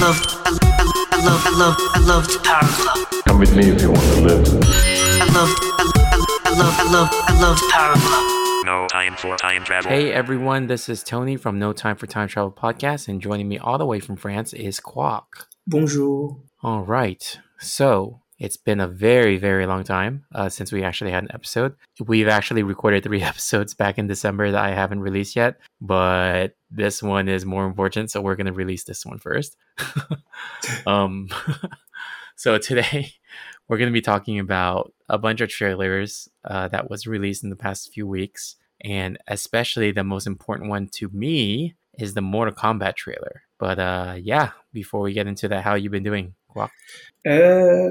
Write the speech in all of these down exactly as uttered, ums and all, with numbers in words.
love, I love, I love, I love the power of love. Come with me if you want to live. I love, I love, I love, I love the power of love. No Time for Time Travel. Hey everyone, this is Tony from No Time for Time Travel podcast, and joining me all the way from France is Kwok. Bonjour. All right, so it's been a very, very long time uh, since we actually had an episode. We've actually recorded three episodes back in December that I haven't released yet, but this one is more important, so we're going to release this one first. um, so today, we're going to be talking about a bunch of trailers uh, that was released in the past few weeks, and especially the most important one to me is the Mortal Kombat trailer. But uh, yeah, before we get into that, how you been doing? Wow. Uh,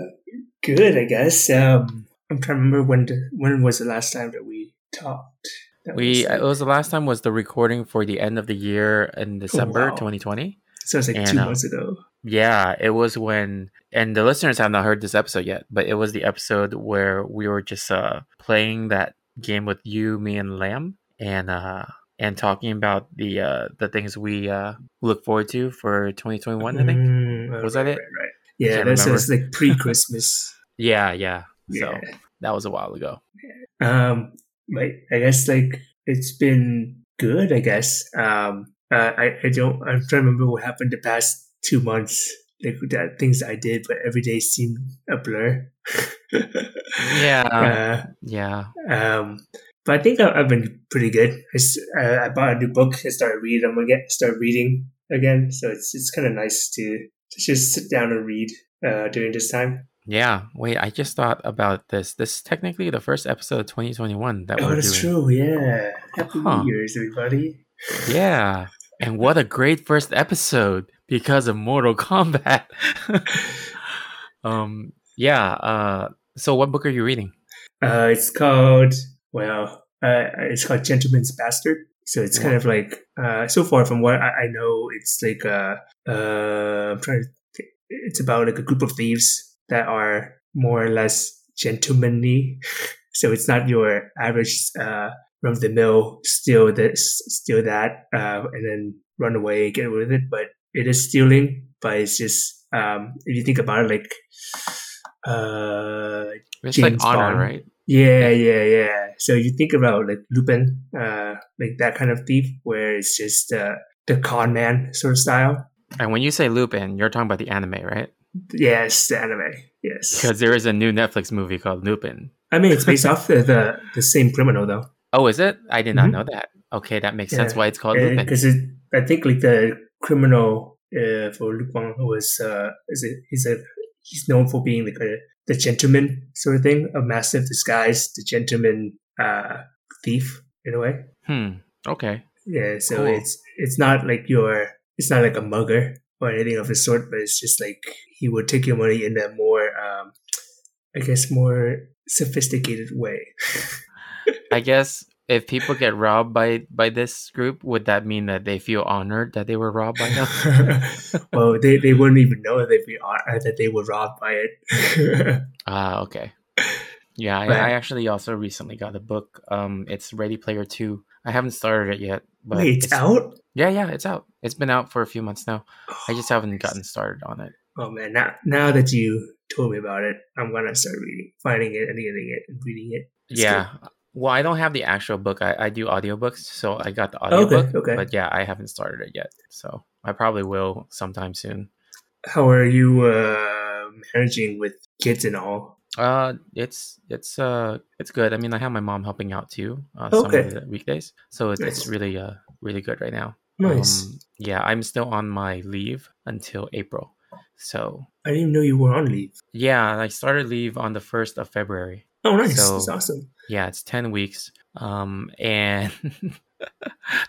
good, I guess. Um, I'm trying to remember when the, when was the last time that we talked. That we was like, it was the last time was the recording for the end of the year in December oh, wow. twenty twenty. So it's like and, two uh, months ago. Yeah, it was when, and the listeners have not heard this episode yet, but it was the episode where we were just uh playing that game with you, me, and Lam, and uh and talking about the uh the things we uh look forward to for twenty twenty-one. Mm, I think was right, that it. Right, right. Yeah, that sounds like pre-Christmas. yeah, yeah, yeah. So that was a while ago. Um, but I guess like it's been good. I guess um, uh, I I don't I'm trying to remember what happened the past two months. Like that, things I did, but every day seemed a blur. yeah, uh, yeah. Um, but I think I, I've been pretty good. I, uh, I bought a new book. I started reading. I'm gonna get start reading again. So it's it's kind of nice to. Just sit down and read uh, during this time. Yeah. Wait, I just thought about this. This is technically the first episode of twenty twenty-one that oh, we're that's doing. Oh, that's true. Yeah. Happy huh. New Year's, everybody. Yeah. And what a great first episode because of Mortal Kombat. um. Yeah. Uh. So what book are you reading? Uh, it's called, well, uh, it's called Gentleman's Bastard. So it's kind of like, uh, so far from what I, I know, it's like, a, uh, I'm trying to think. It's about like a group of thieves that are more or less gentlemanly. So it's not your average uh, run-of-the-mill, steal this, steal that, uh, and then run away, get away with it. But it is stealing, but it's just, um, if you think about it, like uh, it's James like honor, Bond. Right? Yeah, yeah, yeah. So you think about like Lupin, uh, like that kind of thief where it's just uh, the con man sort of style. And when you say Lupin, you're talking about the anime, right? Yes, the anime, yes. Because there is a new Netflix movie called Lupin. I mean, it's based off the, the, the same criminal, though. Oh, is it? I did not mm-hmm. know that. Okay, that makes yeah. sense why it's called and Lupin. Because I think like the criminal uh, for Lupin was, uh, is it, he's, a, he's known for being like a, the gentleman sort of thing, a massive disguise, the gentleman uh, thief in a way. Hmm. Okay. Yeah. So cool. it's it's not like your it's not like a mugger or anything of the sort, but it's just like he would take your money in a more, um, I guess, more sophisticated way. I guess if people get robbed by by this group, would that mean that they feel honored that they were robbed by them? Well, they, they wouldn't even know that they that they were robbed by it. Ah, okay. Yeah, I, I actually also recently got a book. Um, it's Ready Player Two. I haven't started it yet. But Wait, it's, it's out? Yeah, yeah, it's out. It's been out for a few months now. Oh, I just haven't gotten started on it. Oh man, now now that you told me about it, I'm gonna start reading, finding it, and getting it, and reading it. It's yeah. Good. Well, I don't have the actual book. I, I do audiobooks, so I got the audiobook. Okay, okay. But yeah, I haven't started it yet, so I probably will sometime soon. How are you uh, managing with kids and all? Uh, it's it's uh it's good. I mean, I have my mom helping out too. Uh, okay. Some of the weekdays, so it's, nice. It's really uh really good right now. Nice. Um, yeah, I'm still on my leave until April. So I didn't even know you were on leave. Yeah, I started leave on the first of February. Oh, nice! So, that's awesome. Yeah, it's ten weeks. Um, and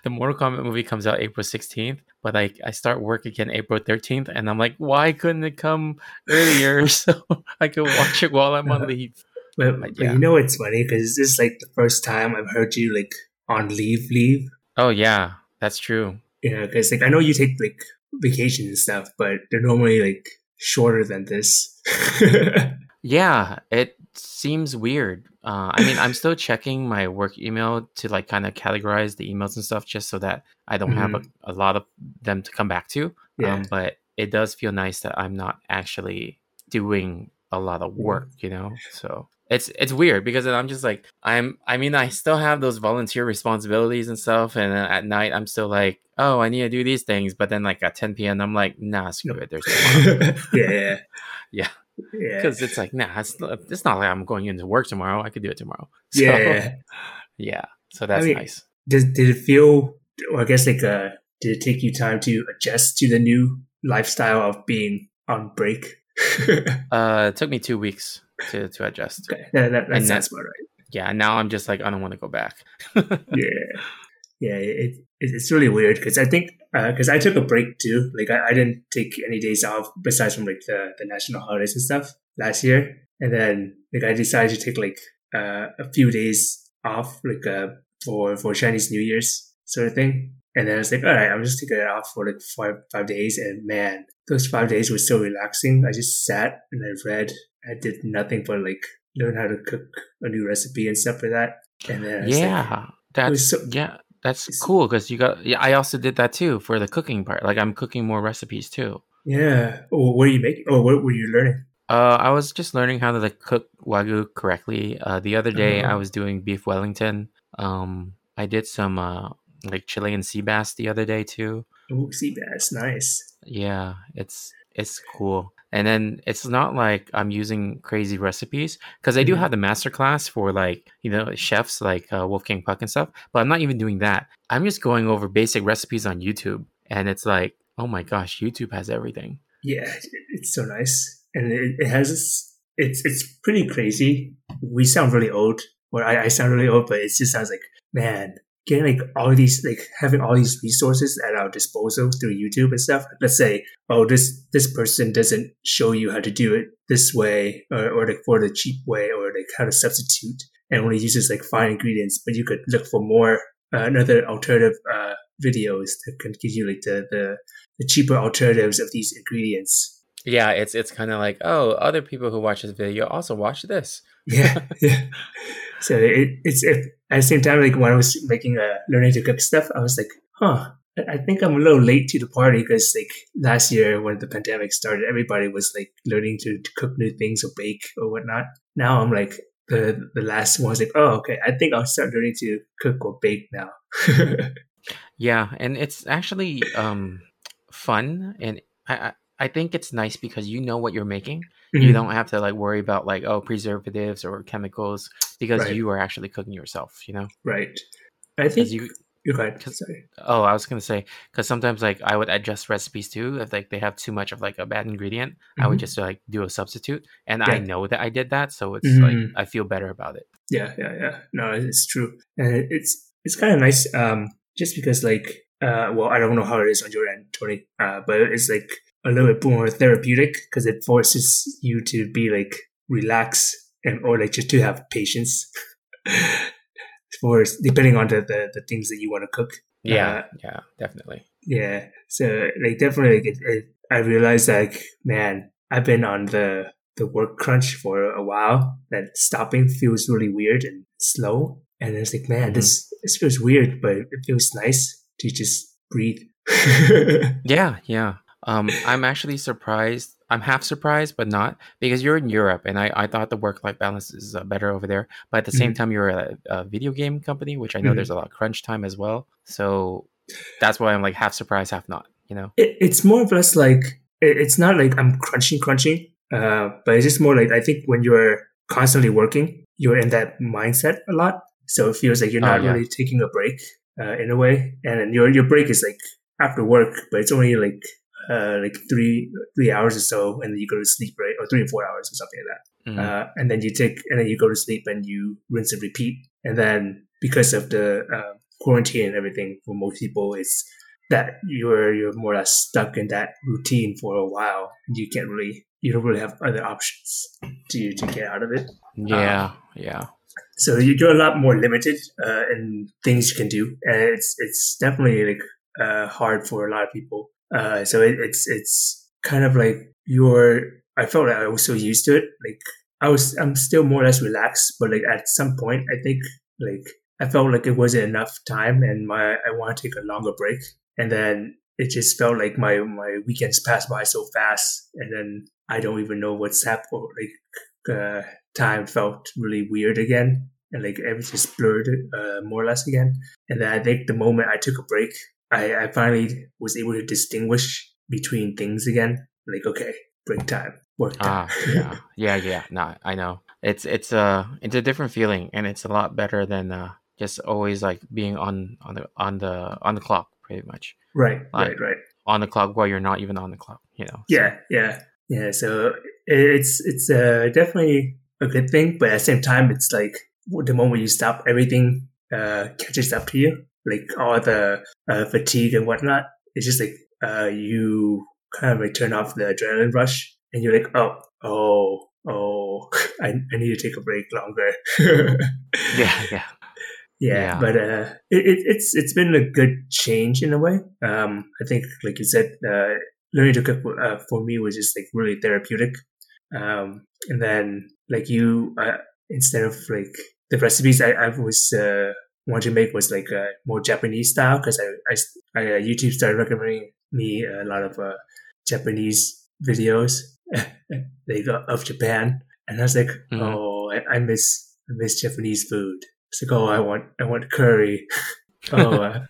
the Mortal Kombat movie comes out April sixteenth, but I, I start work again April thirteenth, and I'm like, why couldn't it come earlier so I could watch it while I'm on leave? But, but, yeah. But you know it's funny because this is like the first time I've heard you like on leave leave. Oh yeah, that's true. Yeah, because like I know you take like vacations and stuff, but they're normally like shorter than this. Yeah, it seems weird. Uh, I mean, I'm still checking my work email to like kind of categorize the emails and stuff just so that I don't mm-hmm. have a, a lot of them to come back to. Yeah. Um, but it does feel nice that I'm not actually doing a lot of work, you know? So it's it's weird because then I'm just like, I'm, I mean, I still have those volunteer responsibilities and stuff. And at night, I'm still like, oh, I need to do these things. But then like at ten p.m., I'm like, nah, screw it. There's yeah. Yeah. Because yeah. it's like, nah, it's, it's not like I'm going into work tomorrow. I could do it tomorrow. So, yeah. Yeah. So that's I mean, nice. Did, did it feel, well, I guess like, uh, did it take you time to adjust to the new lifestyle of being on break? uh, it took me two weeks to, to adjust. Okay. Yeah, that, that sounds about right. Yeah, now I'm just like, I don't want to go back. yeah, yeah, it, it it's really weird because I think because uh, I took a break too. Like I, I didn't take any days off besides from like the, the national holidays and stuff last year, and then like I decided to take like uh, a few days off, like uh, for for Chinese New Year's sort of thing. And then I was like, all right, I'm just taking it off for like five, five days. And man, those five days were so relaxing. I just sat and I read. I did nothing but like learn how to cook a new recipe and stuff like that. And then I was yeah, like, that's so, yeah, that's cool because you got. Yeah, I also did that too for the cooking part. Like I'm cooking more recipes too. Yeah. Oh, what are you making? Oh, what were you learning? Uh, I was just learning how to like cook Wagyu correctly. Uh, the other day mm-hmm. I was doing beef Wellington. Um, I did some. Uh, like Chilean sea bass the other day too. Ooh, sea bass, nice. Yeah, it's it's cool. And then it's not like I'm using crazy recipes because I do mm-hmm. have the masterclass for like, you know, chefs like uh, Wolfgang Puck and stuff, but I'm not even doing that. I'm just going over basic recipes on YouTube and it's like, oh my gosh, YouTube has everything. Yeah, it's so nice. And it, it has, this, it's it's pretty crazy. We sound really old, or I, I sound really old, but it just sounds like, man, getting like all these, like having all these resources at our disposal through YouTube and stuff. Let's say, oh, this this person doesn't show you how to do it this way, or, or like for the cheap way, or like how to substitute, and only uses like fine ingredients. But you could look for more uh, another alternative uh, videos that can give you like the, the the cheaper alternatives of these ingredients. Yeah, it's it's kind of like, oh, other people who watch this video also watch this. Yeah, yeah. So it, it's it, at the same time, like when I was making a learning to cook stuff, I was like, huh, I think I'm a little late to the party because like last year when the pandemic started, everybody was like learning to, to cook new things or bake or whatnot. Now I'm like the, the last one's like, oh, okay, I think I'll start learning to cook or bake now. Yeah. And it's actually um, fun. And I, I I think it's nice because you know what you're making. Mm-hmm. You don't have to like worry about like, oh, preservatives or chemicals because right. you are actually cooking yourself, you know? Right. I think you, you're right. Sorry. Oh, I was going to say, because sometimes like I would adjust recipes too. If like they have too much of like a bad ingredient, mm-hmm. I would just like do a substitute. And yeah. I know that I did that. So it's mm-hmm. like, I feel better about it. Yeah. Yeah. Yeah. No, it's true. And it's, it's kind of nice. Um, just because like, uh, well, I don't know how it is on your end, Tony, uh, but it's like, a little bit more therapeutic because it forces you to be like relaxed and or like just to have patience for depending on the, the, the things that you want to cook. Yeah, uh, yeah, definitely. Yeah, so like definitely, like, it, it, I realized like man, I've been on the the work crunch for a while. That stopping feels really weird and slow, and it's like man, mm-hmm. this this feels weird, but it feels nice to just breathe. yeah, yeah. Um, I'm actually surprised. I'm half surprised, but not because you're in Europe, and I, I thought the work-life balance is uh, better over there. But at the mm-hmm. same time, you're a, a video game company, which I know mm-hmm. there's a lot of crunch time as well. So that's why I'm like half surprised, half not. You know, it, it's more or less like it, it's not like I'm crunching, crunching, uh, but it's just more like I think when you're constantly working, you're in that mindset a lot. So it feels like you're not oh, yeah. really taking a break uh, in a way, and then your your break is like after work, but it's only like. Uh, like three three hours or so, and then you go to sleep, right? Or three or four hours or something like that. Mm-hmm. Uh, and then you take, and then you go to sleep, and you rinse and repeat. And then because of the uh, quarantine and everything, for most people, it's that you're you're more or less stuck in that routine for a while. You can't really, you don't really have other options to to get out of it. Yeah, um, yeah. So you're a lot more limited uh, in things you can do, and it's it's definitely like uh, hard for a lot of people. Uh, so it, it's, it's kind of like you're, I felt like I was so used to it. Like I was, I'm still more or less relaxed, but like at some point, I think like I felt like it wasn't enough time and my, I want to take a longer break. And then it just felt like my, my weekends passed by so fast, and then I don't even know what's happened. Like uh, time felt really weird again, and like everything's blurred uh, more or less again. And then I think the moment I took a break, I, I finally was able to distinguish between things again. Like, okay, break time, work time. Ah, yeah, yeah, yeah. No, I know. It's it's a it's a different feeling, and it's a lot better than uh, just always like being on, on the on the on the clock, pretty much. Right, like, right, right. On the clock while you're not even on the clock, you know. Yeah, so. yeah, yeah. So it's it's uh, definitely a good thing, but at the same time, it's like the moment you stop, everything uh, catches up to you. Like all the uh, fatigue and whatnot. It's just like uh, you kind of like turn off the adrenaline rush, and you're like, oh, oh, oh, I, I need to take a break longer. yeah, yeah, yeah, yeah. But uh, it, it, it's it's been a good change in a way. Um, I think, like you said, uh, learning to cook uh, for me was just like really therapeutic. Um, and then like you, uh, instead of like the recipes I, I was. Uh, wanted to make was like a uh, more Japanese style, because I, I, I uh, YouTube started recommending me a lot of uh, Japanese videos they got of Japan, and I was like, mm-hmm. oh, I, I miss I miss Japanese food. It's like, oh, I want I want curry. oh, uh,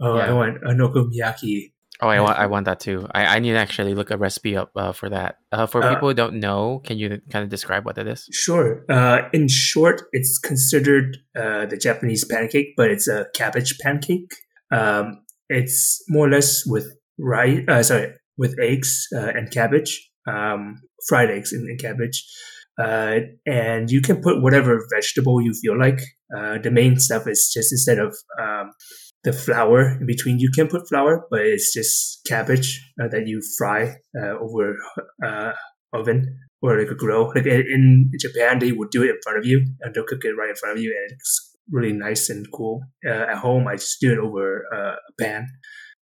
oh, yeah. I want okonomiyaki. Oh, I want I want that too. I, I need to actually look a recipe up uh, for that. Uh, for uh, people who don't know, can you kind of describe what that is? Sure. Uh, in short, it's considered uh, the Japanese pancake, but it's a cabbage pancake. Um, it's more or less with rice. Uh, sorry, with eggs uh, and cabbage, um, fried eggs and, and cabbage, uh, and you can put whatever vegetable you feel like. Uh, the main stuff is just instead of um, the flour in between, you can put flour, but it's just cabbage uh, that you fry uh, over uh, oven or like a grill. Like in Japan, they would do it in front of you, and they'll cook it right in front of you, and it's really nice and cool. Uh, at home, I just do it over uh, a pan,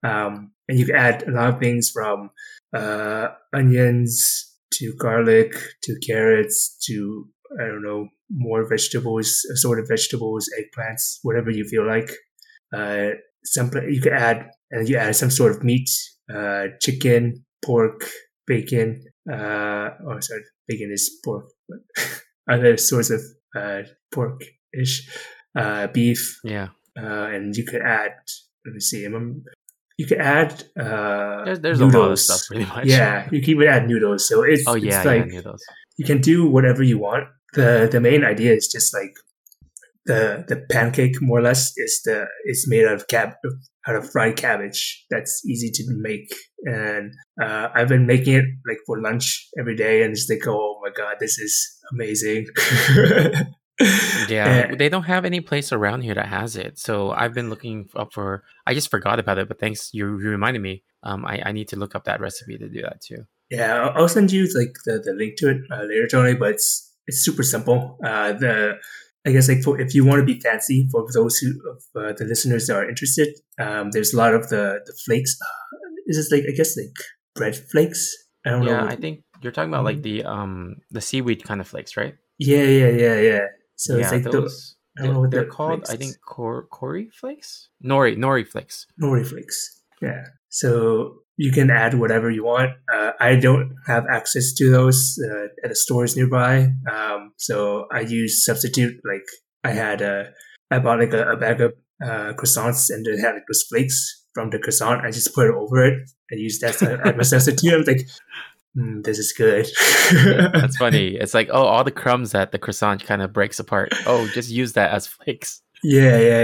um, and you can add a lot of things from uh, onions to garlic to carrots to I don't know more vegetables, assorted vegetables, eggplants, whatever you feel like. Uh, some you could add, and you add some sort of meat, uh, chicken, pork, bacon. Uh, oh, sorry, bacon is pork, but other sorts of uh, pork-ish, uh, beef. Yeah, uh, and you could add. Let me see. You could add. Uh, there's there's noodles. A lot of stuff, pretty much. Yeah, you can even add noodles. So it's oh yeah, it's like yeah, noodles. You can do whatever you want. the The main idea is just like. The the pancake more or less is the it's made out of cab out of fried cabbage that's easy to make, and uh, I've been making it like for lunch every day, and just like, oh my god, this is amazing. Yeah, and they don't have any place around here that has it, so I've been looking up for. I just forgot about it, but thanks, you, you reminded me. Um, I, I need to look up that recipe to do that too. Yeah, I'll, I'll send you like the, the link to it uh, later, Tony. But it's it's super simple. Uh, the I guess like for, if you want to be fancy, for those who uh, the listeners that are interested, um, there's a lot of the the flakes. Is this like I guess like bread flakes? I don't yeah, know. Yeah, I think you're talking about like the um the seaweed kind of flakes, right? Yeah, yeah, yeah, yeah. So yeah, it's like those. The, I don't know what they're called. I think cor- Cory flakes, nori nori flakes, nori flakes. Yeah. So you can add whatever you want. Uh, I don't have access to those uh, at the stores nearby. Um, so I use substitute. Like I had a, I bought like a, a bag of uh, croissants, and it had like those flakes from the croissant. I just put it over it and used that as my substitute. I was like, mm, this is good. Yeah, that's funny. It's like, oh, all the crumbs that the croissant kind of breaks apart. Oh, just use that as flakes. Yeah, yeah,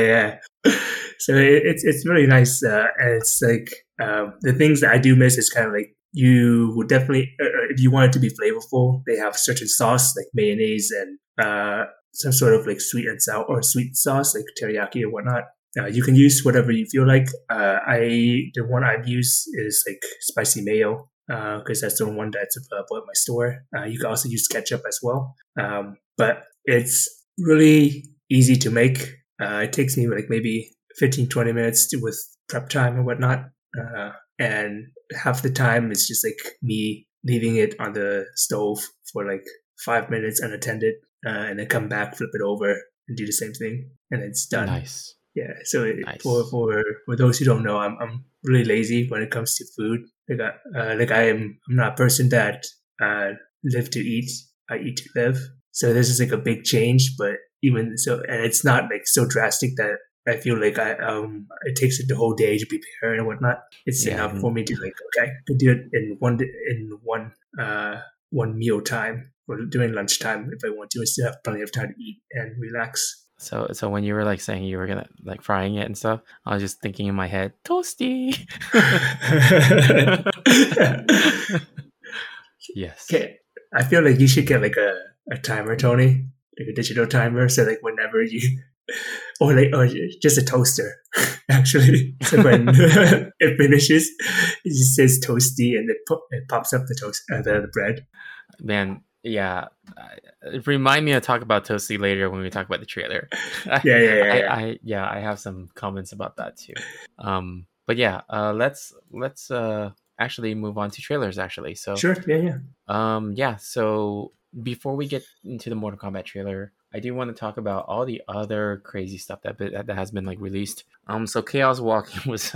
yeah. So it, it's it's really nice, uh, and it's like um, the things that I do miss is kind of like you would definitely, uh, if you want it to be flavorful, they have certain sauce like mayonnaise and uh, some sort of like sweet and sour or sweet sauce like teriyaki or whatnot. Uh, you can use whatever you feel like. Uh, I the one I've used is like spicy mayo because uh, that's the one that's available at my store. Uh, you can also use ketchup as well, um, but it's really easy to make. Uh, it takes me like maybe fifteen, twenty minutes to, with prep time and whatnot. Uh, and half the time it's just like me leaving it on the stove for like five minutes unattended, uh, and then come back, flip it over and do the same thing. And it's done. Nice. Yeah, so it, nice. for, for for those who don't know, I'm I'm really lazy when it comes to food. Like I uh, like I am I'm not a person that uh live to eat. I eat to live. So this is like a big change, but even so, and it's not like so drastic that I feel like I um it takes it the whole day to prepare and whatnot. It's yeah. enough for me to like okay, I could do it in one in one uh one meal time or during lunchtime if I want to. I still have plenty of time to eat and relax. So, so when you were like saying you were gonna like frying it and stuff, I was just thinking in my head, toasty. Yes. Okay. I feel like you should get like a, a timer, Tony, like a digital timer. So like whenever you, or like, or just a toaster, actually. So when it finishes, it just says toasty and it, po- it pops up the toast, uh, the, the bread. Man. Yeah, remind me to talk about Toasty later when we talk about the trailer. yeah, yeah, yeah. I, yeah. I, yeah, I have some comments about that too. Um, but yeah, uh, let's let's uh actually move on to trailers. Actually, so sure, yeah, yeah. Um, yeah. So before we get into the Mortal Kombat trailer, I do want to talk about all the other crazy stuff that that, that has been like released. Um, so Chaos Walking was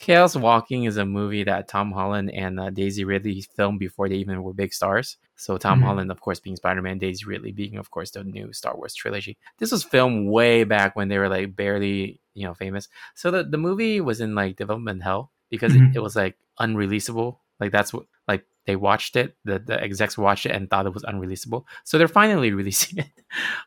Chaos Walking is a movie that Tom Holland and uh, Daisy Ridley filmed before they even were big stars. So Tom mm-hmm. Holland, of course, being Spider-Man, Daisy Ridley being, of course, the new Star Wars trilogy. This was filmed way back when they were like barely, you know, famous. So the, the movie was in like development hell because mm-hmm. it, it was like unreleasable. Like that's what like they watched it. The, the execs watched it and thought it was unreleasable. So they're finally releasing it.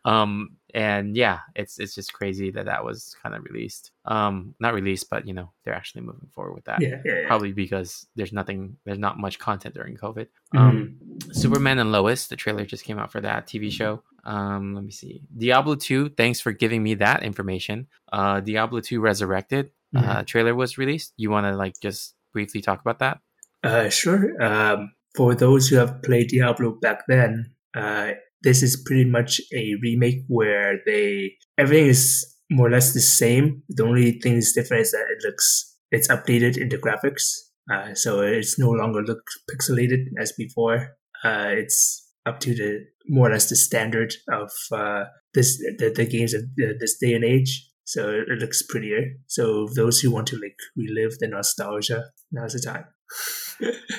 Um, and yeah, it's it's just crazy that that was kind of released. Um, not released, but you know they're actually moving forward with that. Yeah, yeah, yeah. Probably because there's nothing, there's not much content during COVID. Mm-hmm. Um, Superman and Lois, the trailer just came out for that T V show. Um, let me see, Diablo two. Thanks for giving me that information. Uh, Diablo two Resurrected mm-hmm. uh, trailer was released. You want to like just briefly talk about that? Uh, sure. Um, for those who have played Diablo back then, uh, this is pretty much a remake where they everything is more or less the same. The only thing that's different is that it looks it's updated into graphics, uh, so it's no longer look pixelated as before. Uh, it's up to the more or less the standard of uh, this the, the games of uh, this day and age. So it looks prettier. So those who want to like relive the nostalgia, now's the time.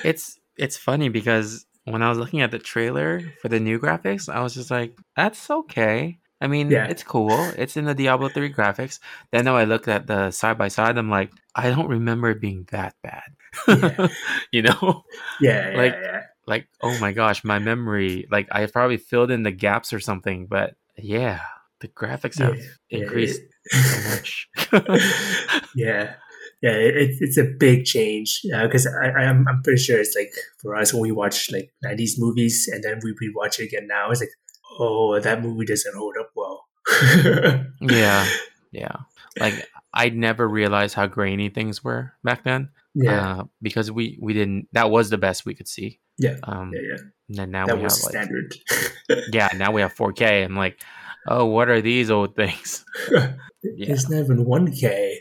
it's it's funny because when I was looking at the trailer for the new graphics, I was just like, that's okay. I mean, yeah. It's cool. It's in the Diablo three graphics. Then now I looked at the side-by-side, I'm like, I don't remember it being that bad. Yeah. You know? Yeah, yeah, like, yeah. Like, oh my gosh, my memory, like I probably filled in the gaps or something, but yeah, the graphics have yeah, increased yeah, so much. Yeah. Yeah, it, it's a big change because uh, I I'm, I'm pretty sure it's like for us when we watch like nineties movies and then we rewatch it again now, it's like, oh, that movie doesn't hold up well. yeah, yeah. Like I never realized how grainy things were back then. Yeah, uh, because we, we didn't. That was the best we could see. Yeah, um, yeah, yeah. And then now that we was have standard. Like, yeah, now we have four K. I'm like, oh, what are these old things? Yeah. It's not even one K.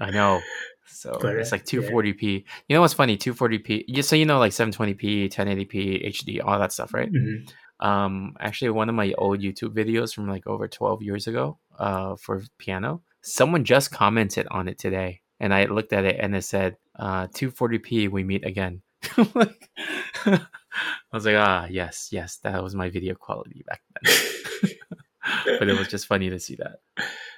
I know. So but, it's like two forty p. Yeah. You know what's funny? two forty p. So you know like seven twenty p, ten eighty p, H D, all that stuff, right? Mm-hmm. Um, actually, one of my old YouTube videos from like over twelve years ago uh, for piano, someone just commented on it today. And I looked at it and it said, uh, two forty p, we meet again. like, I was like, ah, yes, yes. That was my video quality back then. But it was just funny to see that.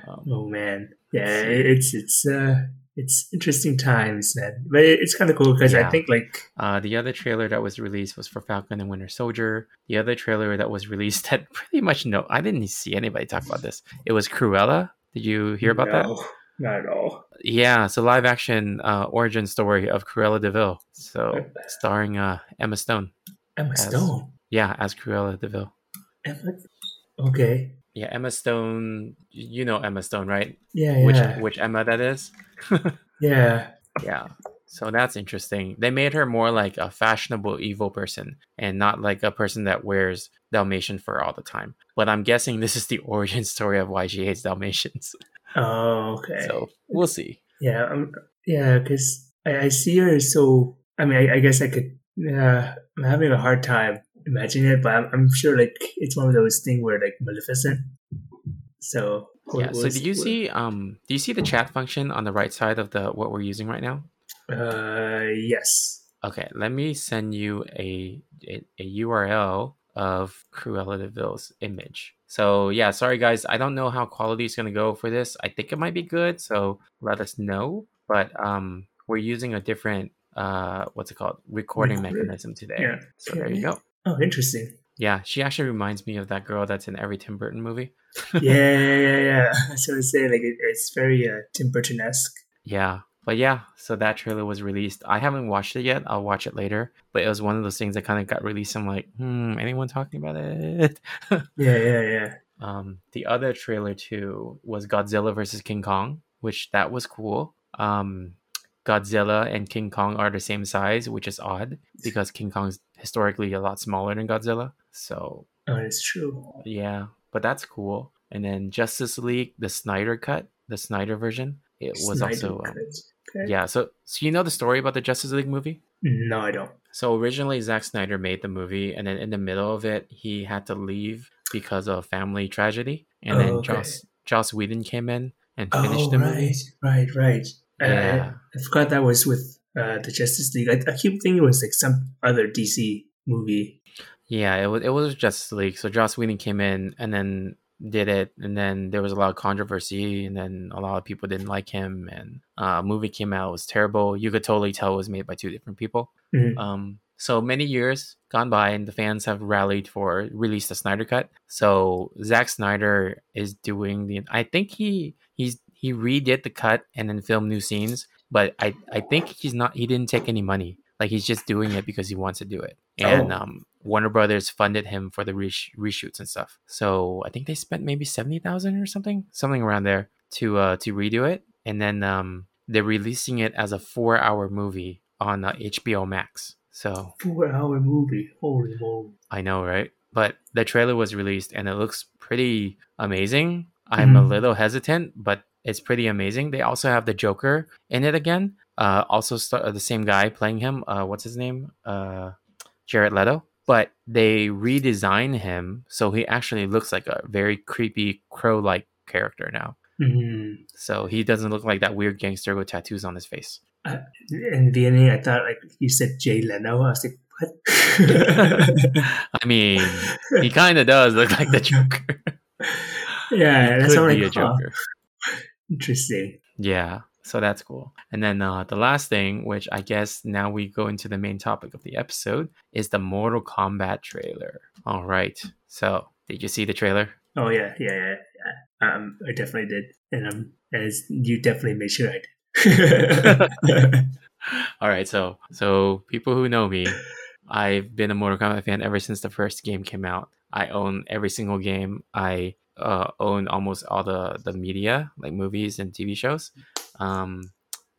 Um, oh, man. Yeah, it's it's uh, it's interesting times, man. But it's kind of cool because yeah. I think like uh, the other trailer that was released was for Falcon and Winter Soldier. The other trailer that was released that pretty much no, I didn't see anybody talk about this. It was Cruella. Did you hear about no, that? Not at all. Yeah, so live action uh, origin story of Cruella DeVille. So starring uh, Emma Stone. Emma as, Stone. Yeah, as Cruella DeVille. Emma. Okay. Yeah, Emma Stone, you know Emma Stone, right? Yeah, yeah. Which, which Emma that is? Yeah. Yeah. So that's interesting. They made her more like a fashionable evil person and not like a person that wears Dalmatian fur all the time. But I'm guessing this is the origin story of why she hates Dalmatians. Oh, okay. So we'll see. Yeah, um, yeah, because I, I see her so... I mean, I, I guess I could... Uh, I'm having a hard time imagine it, but I'm, I'm sure like it's one of those things where like Maleficent, so Or yeah. So do you see um do you see the chat function on the right side of the what we're using right now? Uh yes. Okay, let me send you a a, a U R L of Cruella de Vil's image. So yeah, sorry guys, I don't know how quality is going to go for this. I think it might be good, so let us know. But um, we're using a different uh, what's it called recording Record. mechanism today. Yeah. So there you go. Oh, interesting. Yeah, she actually reminds me of that girl that's in every Tim Burton movie. yeah, yeah, yeah, yeah. I was gonna say like it, it's very uh, Tim Burton-esque. Yeah. But yeah, so that trailer was released. I haven't watched it yet. I'll watch it later. But it was one of those things that kind of got released. I'm like, hmm, anyone talking about it? yeah, yeah, yeah. Um, the other trailer too was Godzilla versus King Kong, which that was cool. Um, Godzilla and King Kong are the same size, which is odd because King Kong's historically a lot smaller than Godzilla. So oh, it's true. Yeah, but that's cool. And then Justice League, the Snyder cut, the Snyder version. It was Snyder also, um, okay. yeah, so so you know the story about the Justice League movie? No, I don't. So originally, Zack Snyder made the movie, and then in the middle of it, he had to leave because of family tragedy. And oh, then okay. Joss, Joss Whedon came in and finished oh, the right, movie. Right, right, right. Yeah. Uh, I forgot that was with uh, the Justice League. I, I keep thinking it was like some other D C movie. Yeah, it was, it was Justice League. So Joss Whedon came in, and then did it, and then there was a lot of controversy, and then a lot of people didn't like him, and uh movie came out, it was terrible. You could totally tell it was made by two different people. Mm-hmm. Um so many years gone by, and the fans have rallied for release the Snyder cut. So Zack Snyder is doing the I think he he's he redid the cut and then filmed new scenes, but I I think he's not he didn't take any money. Like, he's just doing it because he wants to do it. And oh. um, Warner Brothers funded him for the resh- reshoots and stuff. So I think they spent maybe seventy thousand dollars or something, something around there to uh, to redo it. And then um, they're releasing it as a four-hour movie on uh, H B O Max. So four-hour movie. Holy moly. I know, right? But the trailer was released, and it looks pretty amazing. I'm mm-hmm. a little hesitant, but it's pretty amazing. They also have the Joker in it again. Uh, also st- uh, the same guy playing him, uh, what's his name? Uh, Jared Leto. But they redesign him, so he actually looks like a very creepy crow-like character now. Mm-hmm. So he doesn't look like that weird gangster with tattoos on his face. Uh, in the beginning, I thought like you said Jay Leno. I was like, what? I mean, he kind of does look like the Joker. Yeah, that's could be a Joker. Interesting. Yeah. So that's cool. And then uh, the last thing, which I guess now we go into the main topic of the episode, is the Mortal Kombat trailer. All right. So did you see the trailer? Oh, yeah. Yeah, yeah, yeah. Um, I definitely did. And um, as you definitely made sure I did. All right. So, so people who know me, I've been a Mortal Kombat fan ever since the first game came out. I own every single game. I uh, own almost all the, the media, like movies and T V shows. Um,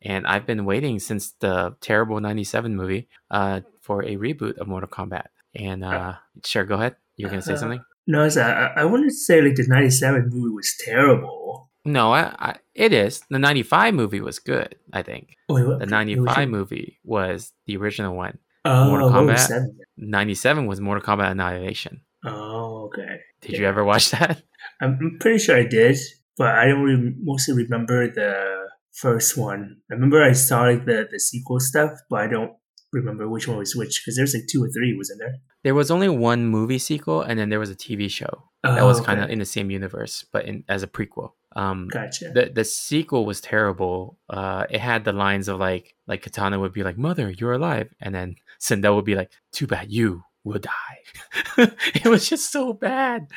and I've been waiting since the terrible ninety-seven movie uh, for a reboot of Mortal Kombat. And, uh, uh sure, go ahead. You're going to say uh, something? No, it's, uh, I wouldn't say like the ninety-seven movie was terrible. No, I, I, it is. The ninety-five movie was good, I think. Wait, what, the ninety-five movie was the original one. Oh, Mortal Kombat. Was ninety-seven was Mortal Kombat Annihilation. Oh, okay. Did yeah. you ever watch that? I'm pretty sure I did, but I don't re- mostly remember the first one. I remember I saw like the, the sequel stuff, but I don't remember which one was which, because there's like two or three, wasn't there? There was only one movie sequel, and then there was a T V show oh, that was okay. kind of in the same universe, but in, as a prequel. Um, gotcha. The the sequel was terrible. Uh, it had the lines of like like Katana would be like, "Mother, you're alive," and then Sindel would be like, "Too bad you will die." It was just so bad.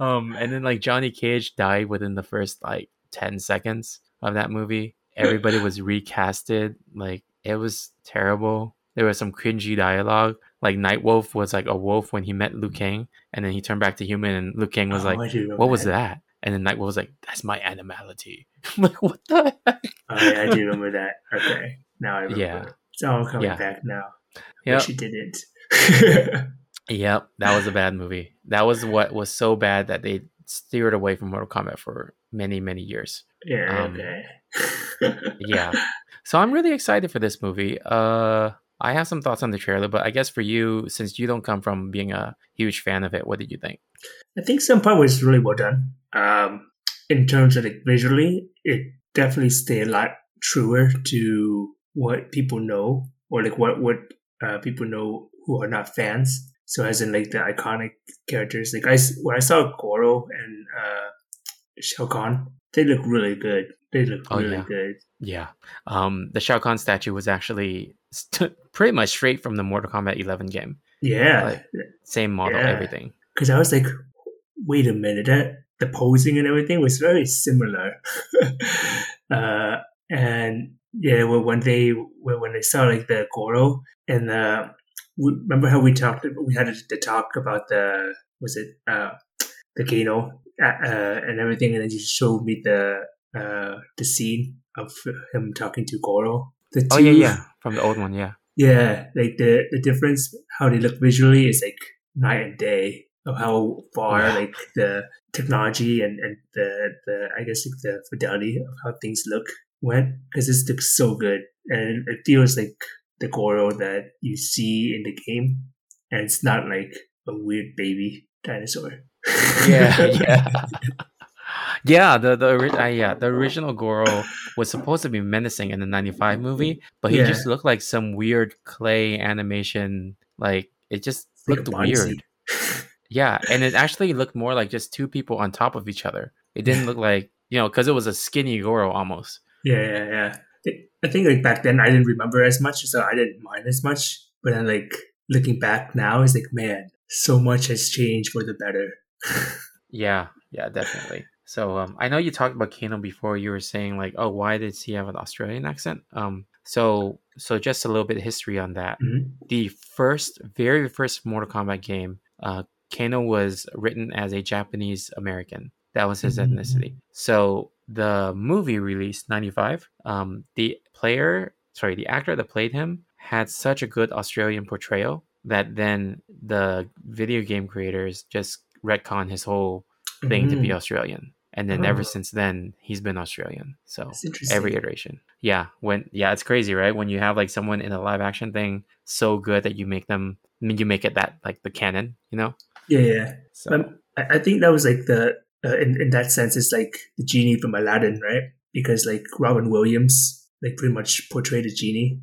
Um, and then like Johnny Cage died within the first like ten seconds of that movie. Everybody was recasted. Like, it was terrible. There was some cringy dialogue. Like, Nightwolf was like a wolf when he met Liu Kang, and then he turned back to human, and Liu Kang was oh, like, what was that? And then Nightwolf was like, that's my animality. I'm like, what the heck? Oh, yeah, I do remember that. Okay. Now I remember. Yeah. It's all coming yeah. back now. Yep. But she didn't. Yep. That was a bad movie. That was what was so bad that they steered away from Mortal Kombat for many, many years. Yeah. Um, okay. Yeah. So I'm really excited for this movie. Uh, I have some thoughts on the trailer, but I guess for you, since you don't come from being a huge fan of it, what did you think? I think some part was really well done. Um, in terms of like visually, it definitely stayed a lot truer to what people know, or like what what uh, people know who are not fans. So as in like the iconic characters, like I when I saw Goro and uh, Shao Kahn, they look really good. They look oh, really yeah. good. Yeah, um, the Shao Kahn statue was actually st- pretty much straight from the Mortal Kombat eleven game. Yeah, like, same model, yeah. everything. Because I was like, wait a minute, that the posing and everything was very similar. uh, and yeah, well, when they when they saw like the Goro and the remember how we talked? We had to talk about the was it uh, the Kano uh, and everything, and then you showed me the uh, the scene of him talking to Goro. The oh yeah, yeah, from the old one, yeah, yeah. Like the, the difference, how they look visually is like night and day of how far yeah. like the technology and, and the the I guess like the fidelity of how things look went, because this looks so good and it feels like the Goro that you see in the game, and it's not like a weird baby dinosaur. yeah, yeah, yeah. The the uh, yeah the original Goro was supposed to be menacing in the ninety-five movie, but he yeah. just looked like some weird clay animation. Like it just like looked weird. Yeah, and it actually looked more like just two people on top of each other. It didn't look like, you know, because it was a skinny Goro almost. Yeah, yeah, yeah. I think like back then I didn't remember as much, so I didn't mind as much. But then like looking back now, it's like, man, so much has changed for the better. yeah, yeah, definitely. So um, I know you talked about Kano before. You were saying like, oh, why does he have an Australian accent? Um, so so just a little bit of history on that. Mm-hmm. The first, very first Mortal Kombat game, uh, Kano was written as a Japanese American. That was his mm-hmm. ethnicity. So the movie released ninety-five. Um, the player, sorry, the actor that played him had such a good Australian portrayal that then the video game creators just retconned his whole thing mm-hmm. to be Australian, and then oh. ever since then he's been Australian. So every iteration, yeah, when yeah, it's crazy, right? When you have like someone in a live action thing so good that you make them, I mean, you make it that like the canon, you know? Yeah, yeah. So um, I think that was like the. Uh, in, in that sense, it's like the genie from Aladdin, right? Because like Robin Williams, like pretty much portrayed a genie.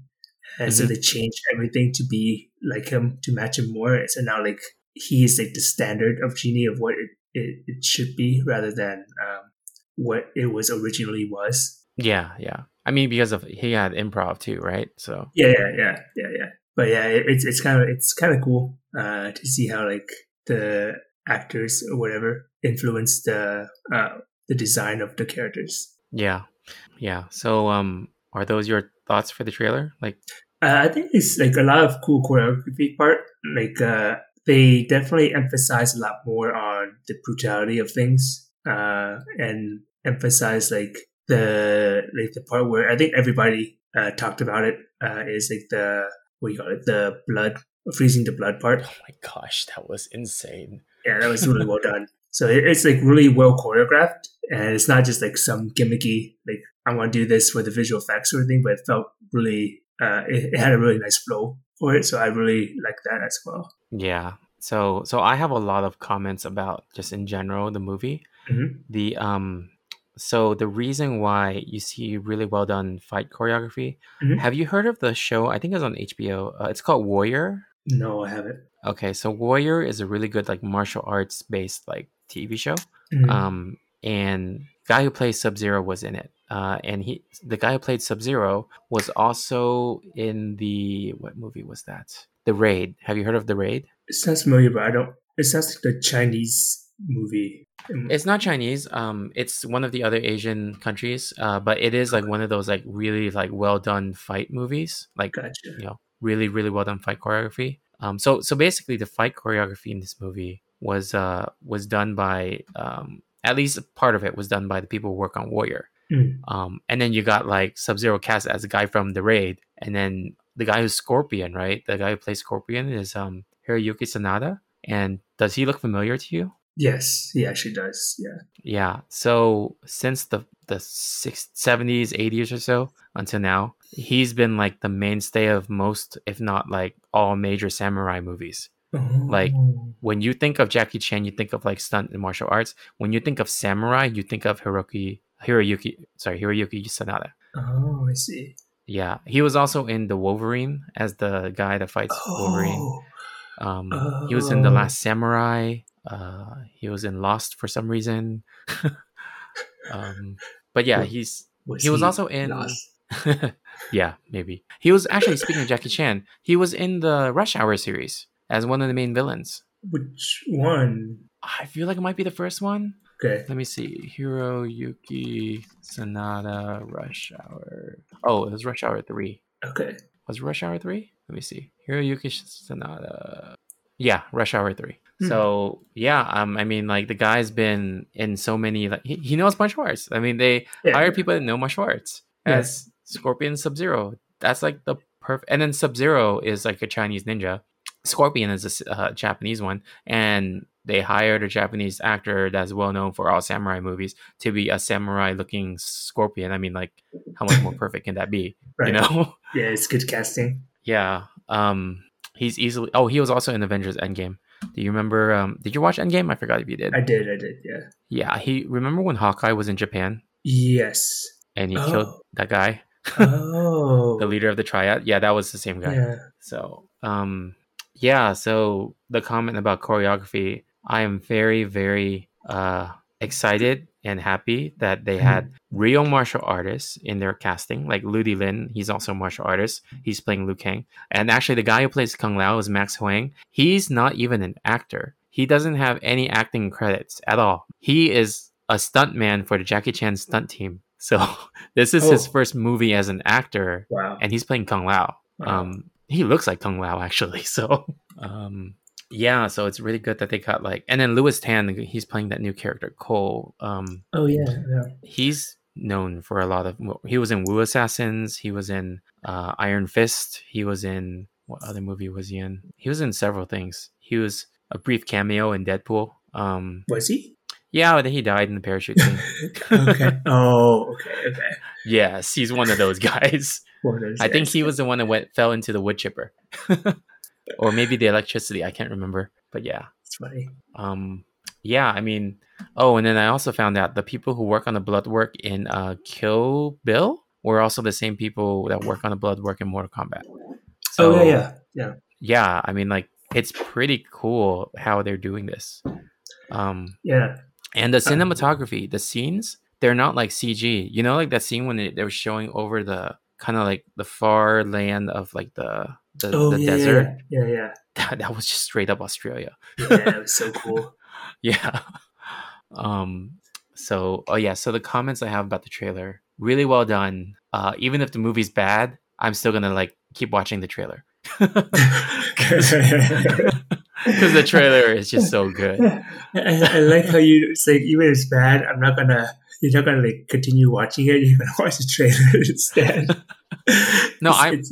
And mm-hmm. so they changed everything to be like him, to match him more. And so now like he is like the standard of genie of what it, it, it should be, rather than um, what it was originally was. Yeah, yeah. I mean, because of he had improv too, right? So yeah, yeah, yeah, yeah, yeah. But yeah, it, it's it's kind of it's kind of cool uh, to see how like the actors or whatever influenced the uh, the design of the characters. Yeah, yeah. So, um, are those your thoughts for the trailer? Like, uh, I think it's like a lot of cool choreography part. Like, uh, they definitely emphasize a lot more on the brutality of things, uh, and emphasize like the like the part where I think everybody uh, talked about it uh, is like the what do you call it the blood freezing the blood part. Oh my gosh, that was insane. Yeah, that was really well done. So it's like really well choreographed, and it's not just like some gimmicky, like I want to do this for the visual effects sort of thing, but it felt really, uh, it, it had a really nice flow for it. So I really like that as well. Yeah. So, so I have a lot of comments about just in general, the movie, mm-hmm. the, um, so the reason why you see really well done fight choreography, mm-hmm. have you heard of the show? I think it was on H B O. Uh, it's called Warrior. No, I haven't. Okay, so Warrior is a really good like martial arts based like T V show. Mm-hmm. Um, and guy who plays Sub-Zero was in it. Uh, and he, the guy who played Sub-Zero was also in the, what movie was that? The Raid. Have you heard of The Raid? It sounds familiar, but I don't. It sounds like the Chinese movie. It's not Chinese. Um, it's one of the other Asian countries. Uh, but it is like one of those like really like well done fight movies. Like gotcha. You know, really really well done fight choreography. Um, so so basically, the fight choreography in this movie was uh, was done by um, at least part of it was done by the people who work on Warrior, mm. um, and then you got like Sub-Zero cast as a guy from The Raid, and then the guy who's Scorpion, right? The guy who plays Scorpion is um, Hiroyuki Sanada, and does he look familiar to you? Yes, he actually does. Yeah, yeah. So since the the seventies, eighties or so until now, he's been like the mainstay of most, if not like all major samurai movies. Oh. Like when you think of Jackie Chan, you think of like stunt and martial arts. When you think of samurai, you think of Hiroyuki Hiroyuki sorry Hiroyuki Sanada. Oh, I see. Yeah, he was also in The Wolverine as the guy that fights oh. Wolverine. Um, oh. He was in The Last Samurai. Uh, he was in Lost for some reason. um, but yeah, he's was he was he also in. Lost? yeah, maybe he was actually speaking of Jackie Chan. He was in the Rush Hour series as one of the main villains. Which one? I feel like it might be the first one. Okay. Let me see. Hiroyuki Sanada Rush Hour. Oh, it was Rush Hour three. Okay. Was Rush Hour three? Let me see. Hiroyuki Sanada. Yeah, Rush Hour three. Mm. So, yeah, um, I mean, like, the guy's been in so many, like, he, he knows martial arts. I mean, they yeah. hire people that know martial arts as yeah. Scorpion, Sub-Zero. That's, like, the perfect. And then Sub-Zero is, like, a Chinese ninja. Scorpion is a uh, Japanese one. And they hired a Japanese actor that's well known for all samurai movies to be a samurai looking scorpion. I mean, like, how much more perfect can that be? Right. You know? Yeah, it's good casting. Yeah. Um, he's easily. Oh, he was also in Avengers Endgame. Do you remember? Um, did you watch Endgame? I forgot if you did. I did. I did. Yeah. Yeah. He remember when Hawkeye was in Japan? Yes. And he oh. killed that guy. Oh. The leader of the triad. Yeah, that was the same guy. Yeah. So, um, yeah. So the comment about choreography. I am very, very uh, excited and happy that they had real martial artists in their casting, like Lu Di Lin. He's also a martial artist. He's playing Liu Kang. And actually, the guy who plays Kung Lao is Max Huang. He's not even an actor. He doesn't have any acting credits at all. He is a stuntman for the Jackie Chan stunt team. So this is oh. his first movie as an actor. Wow. And he's playing Kung Lao. Wow. Um, he looks like Kung Lao, actually. So... Um, yeah, so it's really good that they got like, and then Louis Tan, he's playing that new character Cole. Um, oh yeah, yeah, he's known for a lot of. He was in Wu Assassins. He was in uh, Iron Fist. He was in what other movie was he in? He was in several things. He was a brief cameo in Deadpool. Um, was he? Yeah, then he died in the parachute scene. okay. Oh, okay, okay. Yes, he's one of those guys. One of those I guys. think he was the one that went fell into the wood chipper. Or maybe the electricity. I can't remember. But yeah. It's funny. Um, yeah, I mean... Oh, and then I also found out the people who work on the blood work in uh, Kill Bill were also the same people that work on the blood work in Mortal Kombat. So, oh, yeah, yeah, yeah. Yeah, I mean, like, it's pretty cool how they're doing this. Um, yeah. And the cinematography, the scenes, they're not like C G. You know, like that scene when they, they were showing over the... kind of like the far land of like the the, oh, the yeah, desert. Yeah, yeah. yeah. That, that was just straight up Australia. Yeah, it was so cool. yeah. Um. So, oh yeah. So the comments I have about the trailer, really well done. Uh, even if the movie's bad, I'm still gonna like keep watching the trailer because the trailer is just so good. I, I like how you say even if it's bad, I'm not gonna. You're not gonna like continue watching it. You're gonna watch the trailer instead. no, I'm.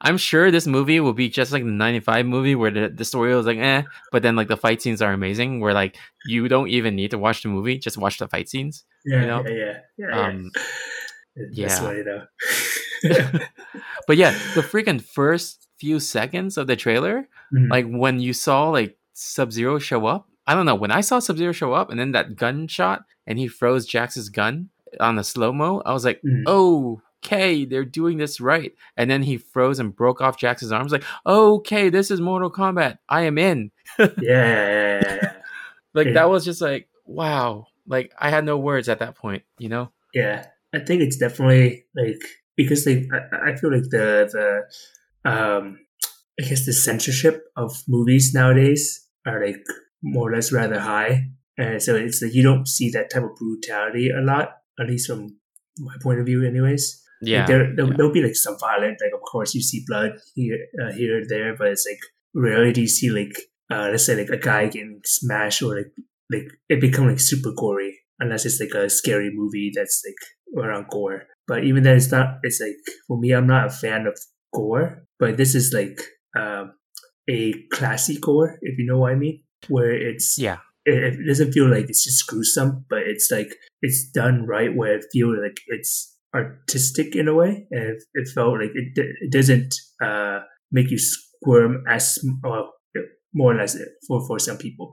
I'm sure this movie will be just like the ninety-five movie where the, the story was like, eh, but then like the fight scenes are amazing. Where like you don't even need to watch the movie; just watch the fight scenes. Yeah, you know? yeah, yeah, yeah. Um, yeah. That's funny though. But yeah, the freaking first few seconds of the trailer, mm-hmm. like when you saw like Sub-Zero show up. I don't know. When I saw Sub-Zero show up and then that gunshot and he froze Jax's gun on the slow-mo, I was like, mm. oh, okay, they're doing this right. And then he froze and broke off Jax's arms. Like, oh, okay, this is Mortal Kombat. I am in. yeah. like yeah. That was just like, wow. Like I had no words at that point, you know? Yeah. I think it's definitely like, because like, I, I feel like the, the um, I guess the censorship of movies nowadays are like, more or less rather high, and so it's like you don't see that type of brutality a lot, at least from my point of view anyways. Yeah, like there, there'll, yeah. there'll be like some violent, like of course you see blood here uh, here or there, but it's like rarely do you see like uh let's say like a guy getting smashed or like like it become like super gory, unless it's like a scary movie that's like around gore. But even then, it's not, it's like for me, I'm not a fan of gore, but this is like um a classy gore, if you know what I mean. Where it's yeah, it, it doesn't feel like it's just gruesome, but it's like it's done right. Where it feels like it's artistic in a way, and it, it felt like it it doesn't uh make you squirm as well. more or less for, for some people.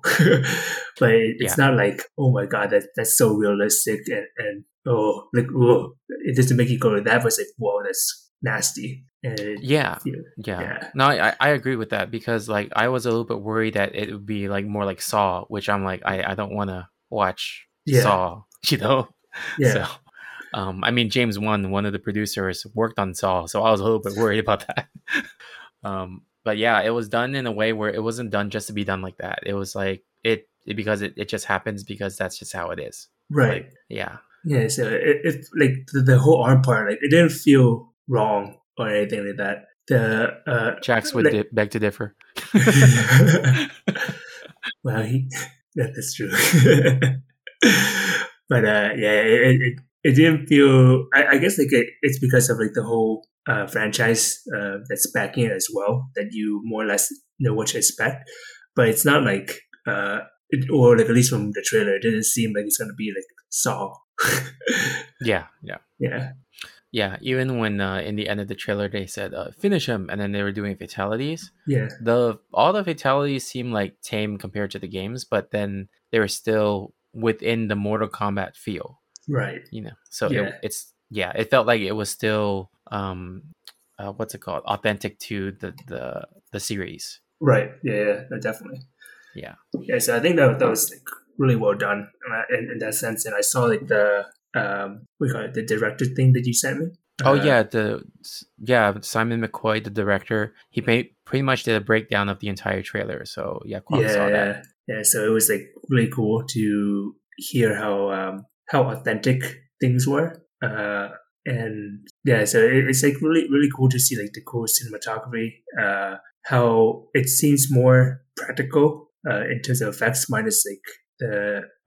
But it, it's yeah. not like, oh my God, that that's so realistic. And, and oh, like, oh, it doesn't make you go to that. But it's like, whoa, that's nasty. And yeah. yeah. Yeah. No, I, I agree with that, because like I was a little bit worried that it would be like more like Saw, which I'm like, I, I don't want to watch yeah. Saw, you know? Yeah. So, um, I mean, James Wan, one of the producers, worked on Saw. So I was a little bit worried about that. um, But yeah, it was done in a way where it wasn't done just to be done like that. It was like it, it because it, it just happens because that's just how it is. Right. Like, yeah. Yeah. So it, it like the, the whole arm part, like it didn't feel wrong or anything like that. The uh, Jax would like, di- beg to differ. Well, he yeah, that's true. But uh, yeah, it, it it didn't feel. I, I guess like it, it's because of like the whole. Uh, franchise uh, that's backing it as well, that you more or less know what to expect. But it's not like uh, it, or like at least from the trailer, it didn't seem like it's going to be like Saw. yeah yeah yeah yeah even when uh, in the end of the trailer they said uh, finish him, and then they were doing fatalities. Yeah the all the fatalities seem like tame compared to the games, but then they were still within the Mortal Kombat feel, right? You know, so yeah. it, it's yeah it felt like it was still um uh, what's it called authentic to the the, the series, right? Yeah, yeah definitely yeah yeah so I think that, that was like really well done in, in that sense. And I saw like the um we call it the director thing that you sent me. oh uh, yeah the yeah Simon McCoy, the director, he made, pretty much did a breakdown of the entire trailer, so yeah yeah, saw that. yeah so it was like really cool to hear how um how authentic things were. uh And yeah, so it, it's like really, really cool to see like the cool cinematography, uh, how it seems more practical, uh, in terms of effects, minus like the,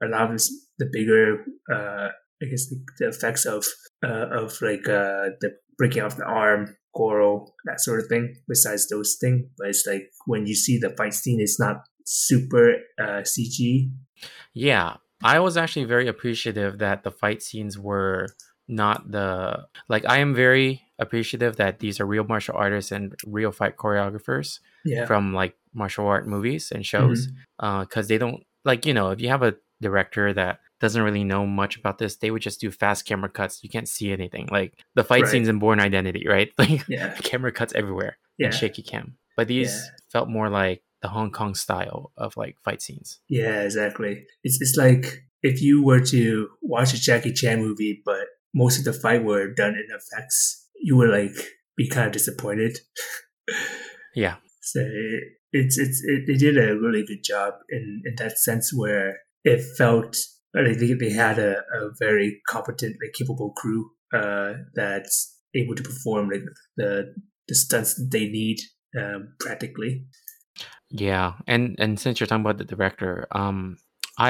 a lot of the bigger, uh, I guess the, the effects of, uh, of like, uh, the breaking off the arm, Goro, that sort of thing, besides those things. But it's like when you see the fight scene, it's not super, uh, C G. Yeah. I was actually very appreciative that the fight scenes were, not the like I am very appreciative that these are real martial artists and real fight choreographers yeah. from like martial art movies and shows, mm-hmm. uh because they don't, like, you know, if you have a director that doesn't really know much about this, they would just do fast camera cuts. You can't see anything, like the fight right. scenes in Bourne Identity, right? Like yeah. camera cuts everywhere yeah. and shaky cam. But these yeah. felt more like the Hong Kong style of like fight scenes. Yeah, exactly. It's it's like if you were to watch a Jackie Chan movie, but most of the fight were done in effects, you would like be kind of disappointed. yeah. So it, it's it's it, they did a really good job in, in that sense, where it felt like they, they had a, a very competent, like capable crew uh, that's able to perform like the the stunts that they need um, practically. Yeah, and and since you're talking about the director, um.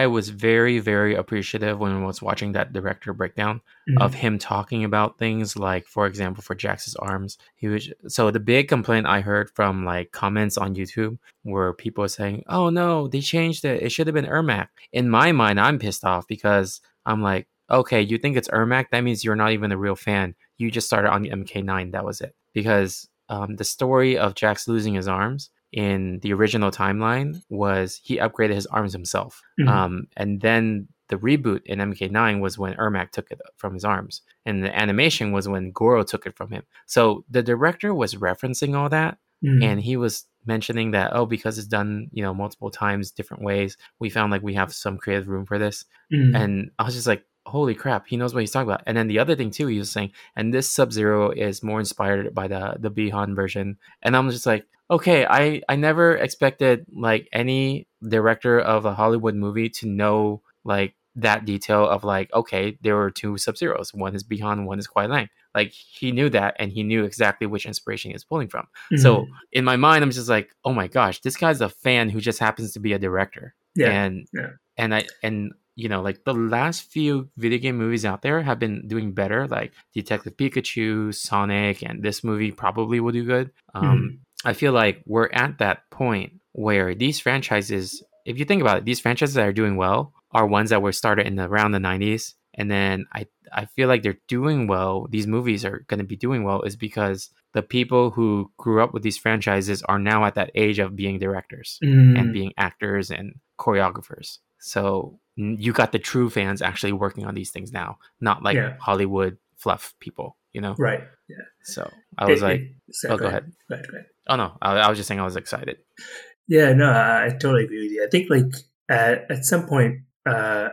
I was very, very appreciative when I was watching that director breakdown mm-hmm. of him talking about things like, for example, for Jax's arms. He was, so the big complaint I heard from like comments on YouTube were people saying, oh no, they changed it. It should have been Ermac. In my mind, I'm pissed off because I'm like, okay, you think it's Ermac? That means you're not even a real fan. You just started on the M K nine. That was it. Because um, the story of Jax losing his arms in the original timeline was he upgraded his arms himself. Mm-hmm. Um, and then the reboot in M K nine was when Ermac took it from his arms. And the animation was when Goro took it from him. So the director was referencing all that. Mm-hmm. And he was mentioning that, oh, because it's done, you know, multiple times, different ways, we found like we have some creative room for this. Mm-hmm. And I was just like, holy crap, he knows what he's talking about. And then the other thing too, he was saying, and this Sub-Zero is more inspired by the the Bihan version. And I'm just like, okay, I, I never expected like any director of a Hollywood movie to know like that detail of like, okay, there were two Sub-Zeros. One is Bihan, one is Kuai Liang. Like he knew that, and he knew exactly which inspiration he was pulling from. Mm-hmm. So in my mind, I'm just like, oh my gosh, this guy's a fan who just happens to be a director. Yeah. And yeah. and I and you know, like the last few video game movies out there have been doing better, like Detective Pikachu, Sonic, and this movie probably will do good. Um, mm-hmm. I feel like we're at that point where these franchises, if you think about it, these franchises that are doing well are ones that were started in the, around the nineties. And then I, I feel like they're doing well. These movies are going to be doing well is because the people who grew up with these franchises are now at that age of being directors mm. and being actors and choreographers. So you got the true fans actually working on these things now, not like yeah. Hollywood fluff people, you know? Right. Yeah. So I was it, like, it, so oh, go ahead. Go ahead. Go ahead. Oh, no. I, I was just saying I was excited. Yeah, no, I, I totally agree with you. I think like at, at some point, uh,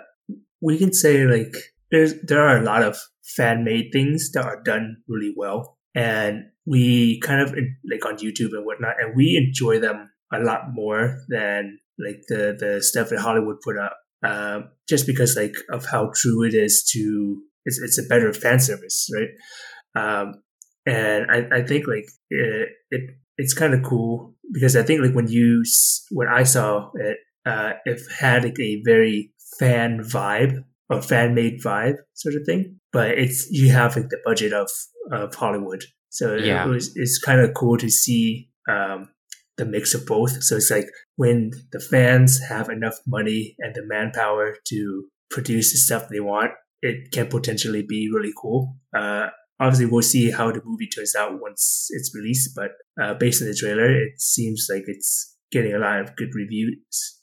we can say like there's, there are a lot of fan-made things that are done really well. And we kind of like on YouTube and whatnot, and we enjoy them a lot more than like the, the stuff that Hollywood put up. Um, just because like of how true it is to, it's, it's a better fan service, right? Um, and I, I think like it, it it's kind of cool because I think like when you, when I saw it, uh, it had like a very fan vibe or fan made vibe sort of thing, but it's, you have like the budget of, of Hollywood. So yeah. it was, it's kind of cool to see, um, the mix of both. So it's like when the fans have enough money and the manpower to produce the stuff they want, it can potentially be really cool. Uh, obviously, we'll see how the movie turns out once it's released, but uh, based on the trailer, it seems like it's getting a lot of good reviews.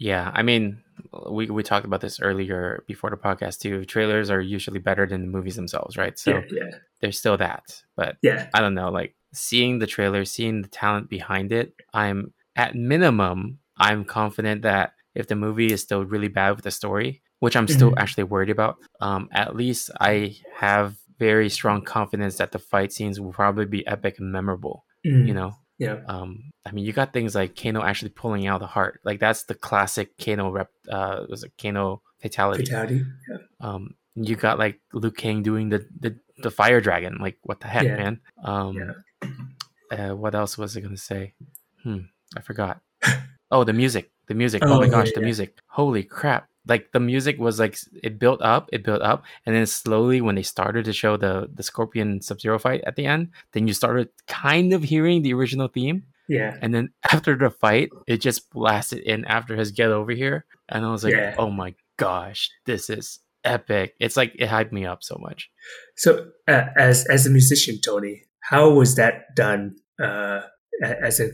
Yeah, I mean, we we talked about this earlier before the podcast too. Trailers are usually better than the movies themselves, right? So yeah, yeah. there's still that, but yeah. I don't know, like, seeing the trailer, seeing the talent behind it, I'm at minimum, I'm confident that if the movie is still really bad with the story, which I'm still mm-hmm. actually worried about, um, at least I have very strong confidence that the fight scenes will probably be epic and memorable, mm-hmm. you know? Yeah. Um, I mean, you got things like Kano actually pulling out the heart. Like that's the classic Kano rep, uh, was it Kano fatality? Fatality, yeah. Um, you got like Liu Kang doing the, the, the fire dragon. Like what the heck, yeah. man? Um, yeah. Uh, what else was I going to say? Hmm, I forgot. Oh, the music. The music. Oh, oh my gosh, yeah, the yeah. music. Holy crap. Like the music was like, it built up, it built up. And then slowly when they started to show the, the Scorpion Sub-Zero fight at the end, then you started kind of hearing the original theme. Yeah. And then after the fight, it just blasted in after his get over here. And I was like, yeah. oh my gosh, this is epic. It's like, it hyped me up so much. So uh, as, as a musician, Tony, how was that done uh, as a,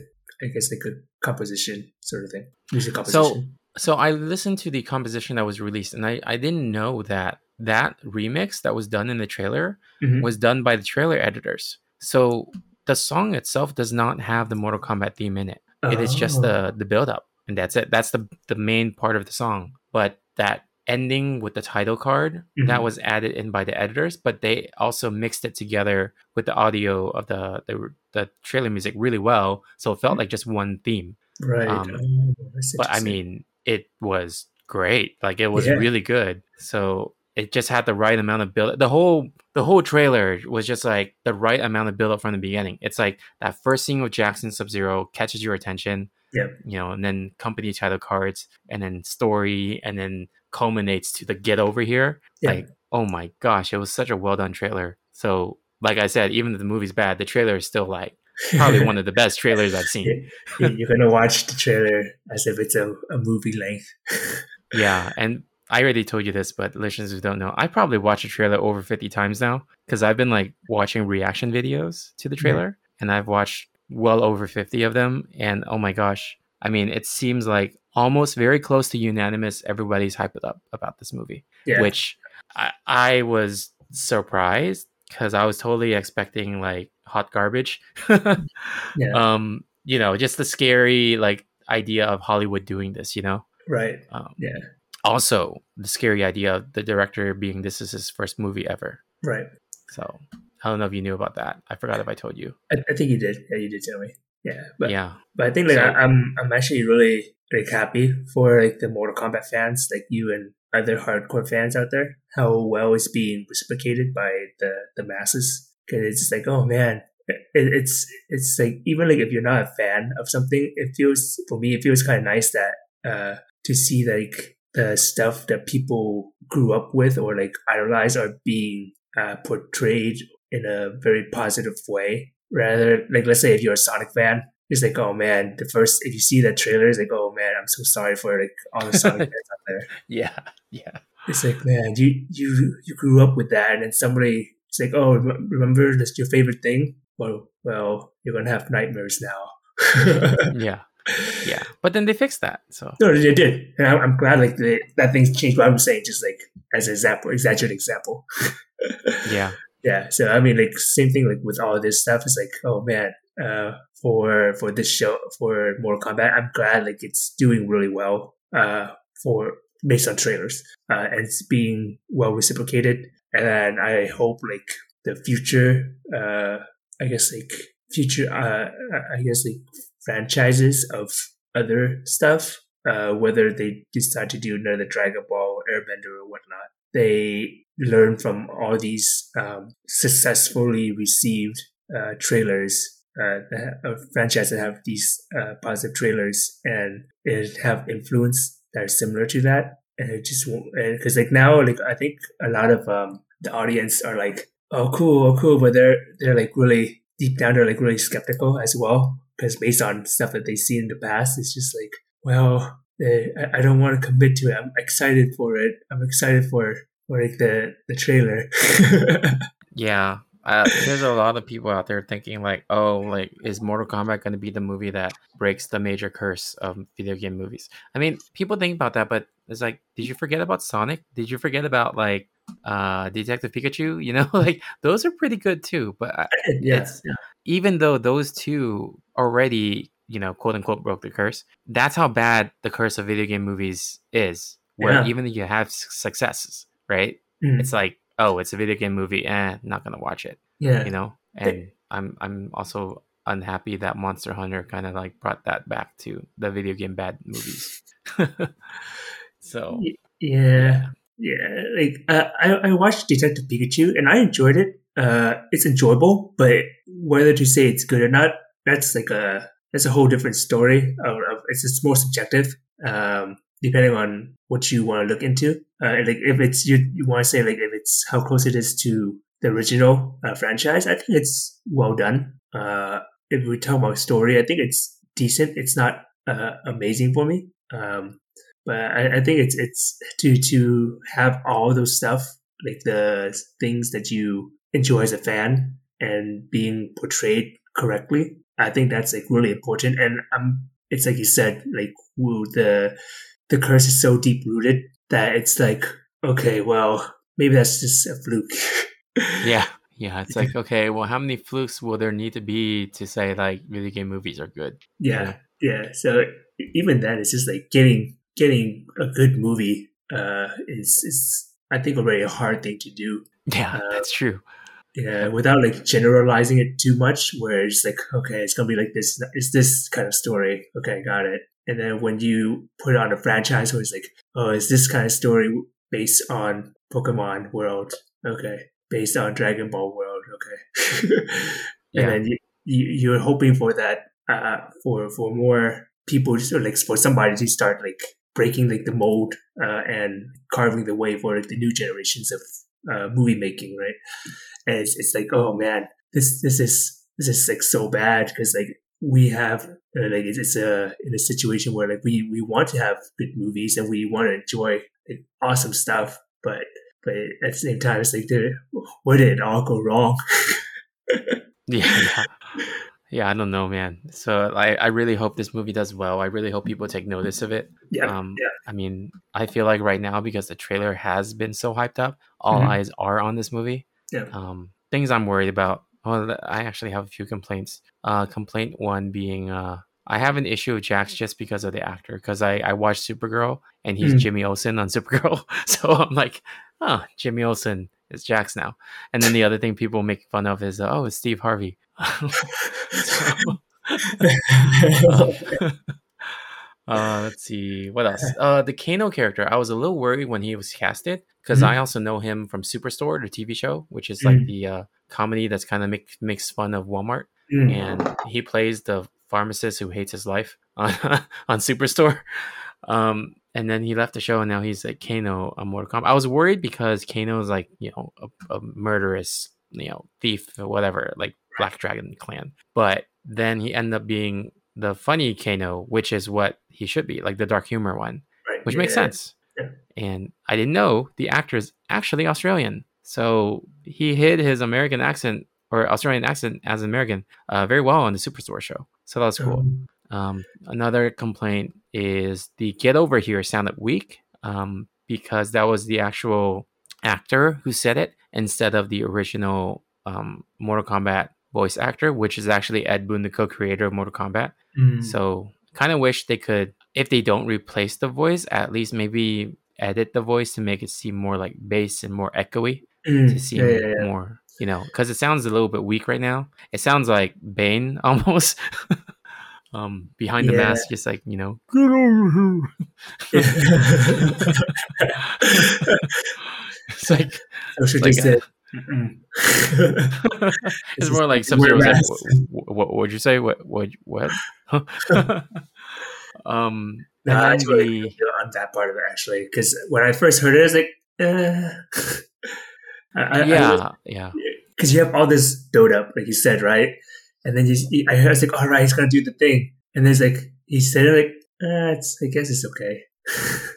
I guess, like a composition sort of thing? Music composition. So, so I listened to the composition that was released, and I, I didn't know that that remix that was done in the trailer mm-hmm. was done by the trailer editors. So the song itself does not have the Mortal Kombat theme in it. Oh. It is just the, the build-up, and that's it. That's the, the main part of the song. But that ending with the title card mm-hmm. that was added in by the editors, but they also mixed it together with the audio of the the, the trailer music really well, so it felt like just one theme, right? Um, oh, but I mean, it was great. Like it was yeah. really good. So it just had the right amount of build. The whole the whole trailer was just like the right amount of build up from the beginning. It's like that first scene with Jackson Sub-Zero catches your attention. Yeah, you know, and then company title cards, and then story, and then culminates to the get over here. Yeah. Like, oh my gosh, it was such a well done trailer. So, like I said, even though the movie's bad, the trailer is still like probably one of the best trailers I've seen. You're gonna watch the trailer as if it's a, a movie length. Yeah, and I already told you this, but listeners who don't know, I probably watched the trailer over fifty times now because I've been like watching reaction videos to the trailer, yeah. and I've watched well over fifty of them, and oh my gosh, I mean, it seems like almost very close to unanimous, everybody's hyped up about this movie, yeah. which I, I was surprised because I was totally expecting like hot garbage. yeah. Um you know, just the scary like idea of Hollywood doing this, you know? Right. Um, yeah, also the scary idea of the director being, this is his first movie ever, right? So I don't know if you knew about that. I forgot if I told you. I, I think you did. Yeah, you did tell me. Yeah, but yeah, but I think like so, I, I'm I'm actually really like happy for like the Mortal Kombat fans, like you and other hardcore fans out there. How well it's being reciprocated by the the masses, because it's like, oh man, it, it's it's like even like if you're not a fan of something, it feels for me it feels kind of nice that uh to see like the stuff that people grew up with or like idolize are being uh, portrayed in a very positive way. Rather, like, let's say if you're a Sonic fan, it's like, oh man, the first, if you see that trailer, it's like, oh man, I'm so sorry for like all the Sonic fans out there. Yeah, yeah. It's like, man, you you you grew up with that, and then somebody, it's like, oh, remember this your favorite thing? well, well, you're going to have nightmares now. Yeah. Yeah. But then they fixed that. So no, they did. And I, I'm glad like they, that thing's changed. But I'm saying just like as an example, exaggerated example. Yeah. Yeah. So, I mean, like same thing like with all this stuff. It's like, oh, man, uh, for for this show, for Mortal Kombat, I'm glad like it's doing really well uh, for based on trailers uh, and it's being well reciprocated. And I hope like the future, uh, I guess like future, uh, I guess like franchises of other stuff, uh, whether they decide to do another Dragon Ball, Airbender or whatnot, they learn from all these um, successfully received uh, trailers, uh, that have, uh, franchises that have these uh, positive trailers and it have influence that are similar to that. And it just won't, because like now, like I think a lot of um, the audience are like, oh, cool, oh, cool. But they're, they're like really deep down, they're like really skeptical as well. Because based on stuff that they've seen in the past, it's just like, well, they, I, I don't want to commit to it. I'm excited for it. I'm excited for, for like the, the trailer. Yeah. Uh, there's a lot of people out there thinking like, oh, like is Mortal Kombat going to be the movie that breaks the major curse of video game movies? I mean, people think about that, but it's like, did you forget about Sonic? Did you forget about like uh, Detective Pikachu? You know, like those are pretty good too. But I, yeah, it's, yeah. Even though those two already, you know, quote unquote broke the curse, that's how bad the curse of video game movies is. Where yeah. even if you have successes, right? Mm. It's like, oh, it's a video game movie. Eh, not gonna watch it. Yeah, you know. And I'm I'm also unhappy that Monster Hunter kind of like brought that back to the video game bad movies. So yeah, yeah. Like uh, I, I watched Detective Pikachu and I enjoyed it. Uh, it's enjoyable, but whether to say it's good or not, that's like a that's a whole different story. Of, of, it's it's more subjective, um, depending on what you want to look into. Uh, like if it's you, you want to say like if it's how close it is to the original uh, franchise, I think it's well done. Uh, if we talk about story, I think it's decent. It's not uh, amazing for me. Um, But I, I think it's it's to to have all those stuff, like the things that you enjoy as a fan and being portrayed correctly. I think that's like really important. And um, it's like you said, like woo, the the curse is so deep rooted that it's like, okay, well, maybe that's just a fluke. Yeah, yeah. It's like, okay, well, how many flukes will there need to be to say like video game movies are good? Yeah, yeah. yeah. So even then, it's just like getting. Getting a good movie uh, is, is, I think, already a hard thing to do. Yeah, uh, that's true. Yeah, without like generalizing it too much, where it's like, okay, it's gonna be like this. It's this kind of story. Okay, got it. And then when you put on a franchise, where it's like, oh, is this kind of story based on Pokemon World? Okay, based on Dragon Ball World? Okay, and yeah. then you, you you're hoping for that uh, for for more people, just like for somebody to start like. breaking like the mold uh, and carving the way for like, the new generations of uh, movie making, right? And it's, it's like, oh man, this this is this is like so bad because like we have uh, like it's, it's a in a situation where like we, we want to have good movies and we want to enjoy like, awesome stuff, but but at the same time, it's like, dude, where did it all go wrong? yeah. Yeah, I don't know, man. So I, I really hope this movie does well. I really hope people take notice of it. Yeah, um, yeah. I mean, I feel like right now, because the trailer has been so hyped up, all mm-hmm. eyes are on this movie. Yeah. Um, things I'm worried about. Oh, I actually have a few complaints. Uh, complaint one being uh, I have an issue with Jax just because of the actor. Because I, I watched Supergirl and he's mm-hmm. Jimmy Olsen on Supergirl. So I'm like, oh, Jimmy Olsen is Jax now. And then the other thing people make fun of is, uh, oh, it's Steve Harvey. so, uh, uh, let's see what else. Uh, the Kano character, I was a little worried when he was casted because mm-hmm. I also know him from Superstore, the T V show, which is mm-hmm. like the uh, comedy that's kind of make, makes fun of Walmart, mm-hmm. and he plays the pharmacist who hates his life on on Superstore. Um, and then he left the show, and now he's like Kano on Mortal Kombat. I was worried because Kano is like you know a, a murderous, you know thief or whatever, like. Black Dragon clan, but then he ended up being the funny Kano, which is what he should be, like the dark humor one, right. which yeah. makes sense. Yeah. And I didn't know the actor is actually Australian, so he hid his American accent or Australian accent as an American uh, very well on the Superstore show. So that was cool. Um, another complaint is the "Get Over Here" sounded weak um, because that was the actual actor who said it instead of the original um, Mortal Kombat voice actor, which is actually Ed Boon, the co-creator of Mortal Kombat. Mm. So kind of wish they could, if they don't replace the voice, at least maybe edit the voice to make it seem more like bass and more echoey mm. to seem yeah, yeah, yeah. more, you know, because it sounds a little bit weak right now. It sounds like Bane almost um, behind yeah. the mask, just like, you know, get over here. It's like, it's, like a, it's, it's more like Sub-Zero. Like, what, what would you say? What? What? What? um, no, I totally the... feel on that part of it actually, because when I first heard it, I was like, uh. I, yeah, I was, yeah, because you have all this build up, like you said, right? And then you, you, I heard, I was like, all right, he's gonna do the thing, and then it's like he said it, like, uh, it's, I guess it's okay.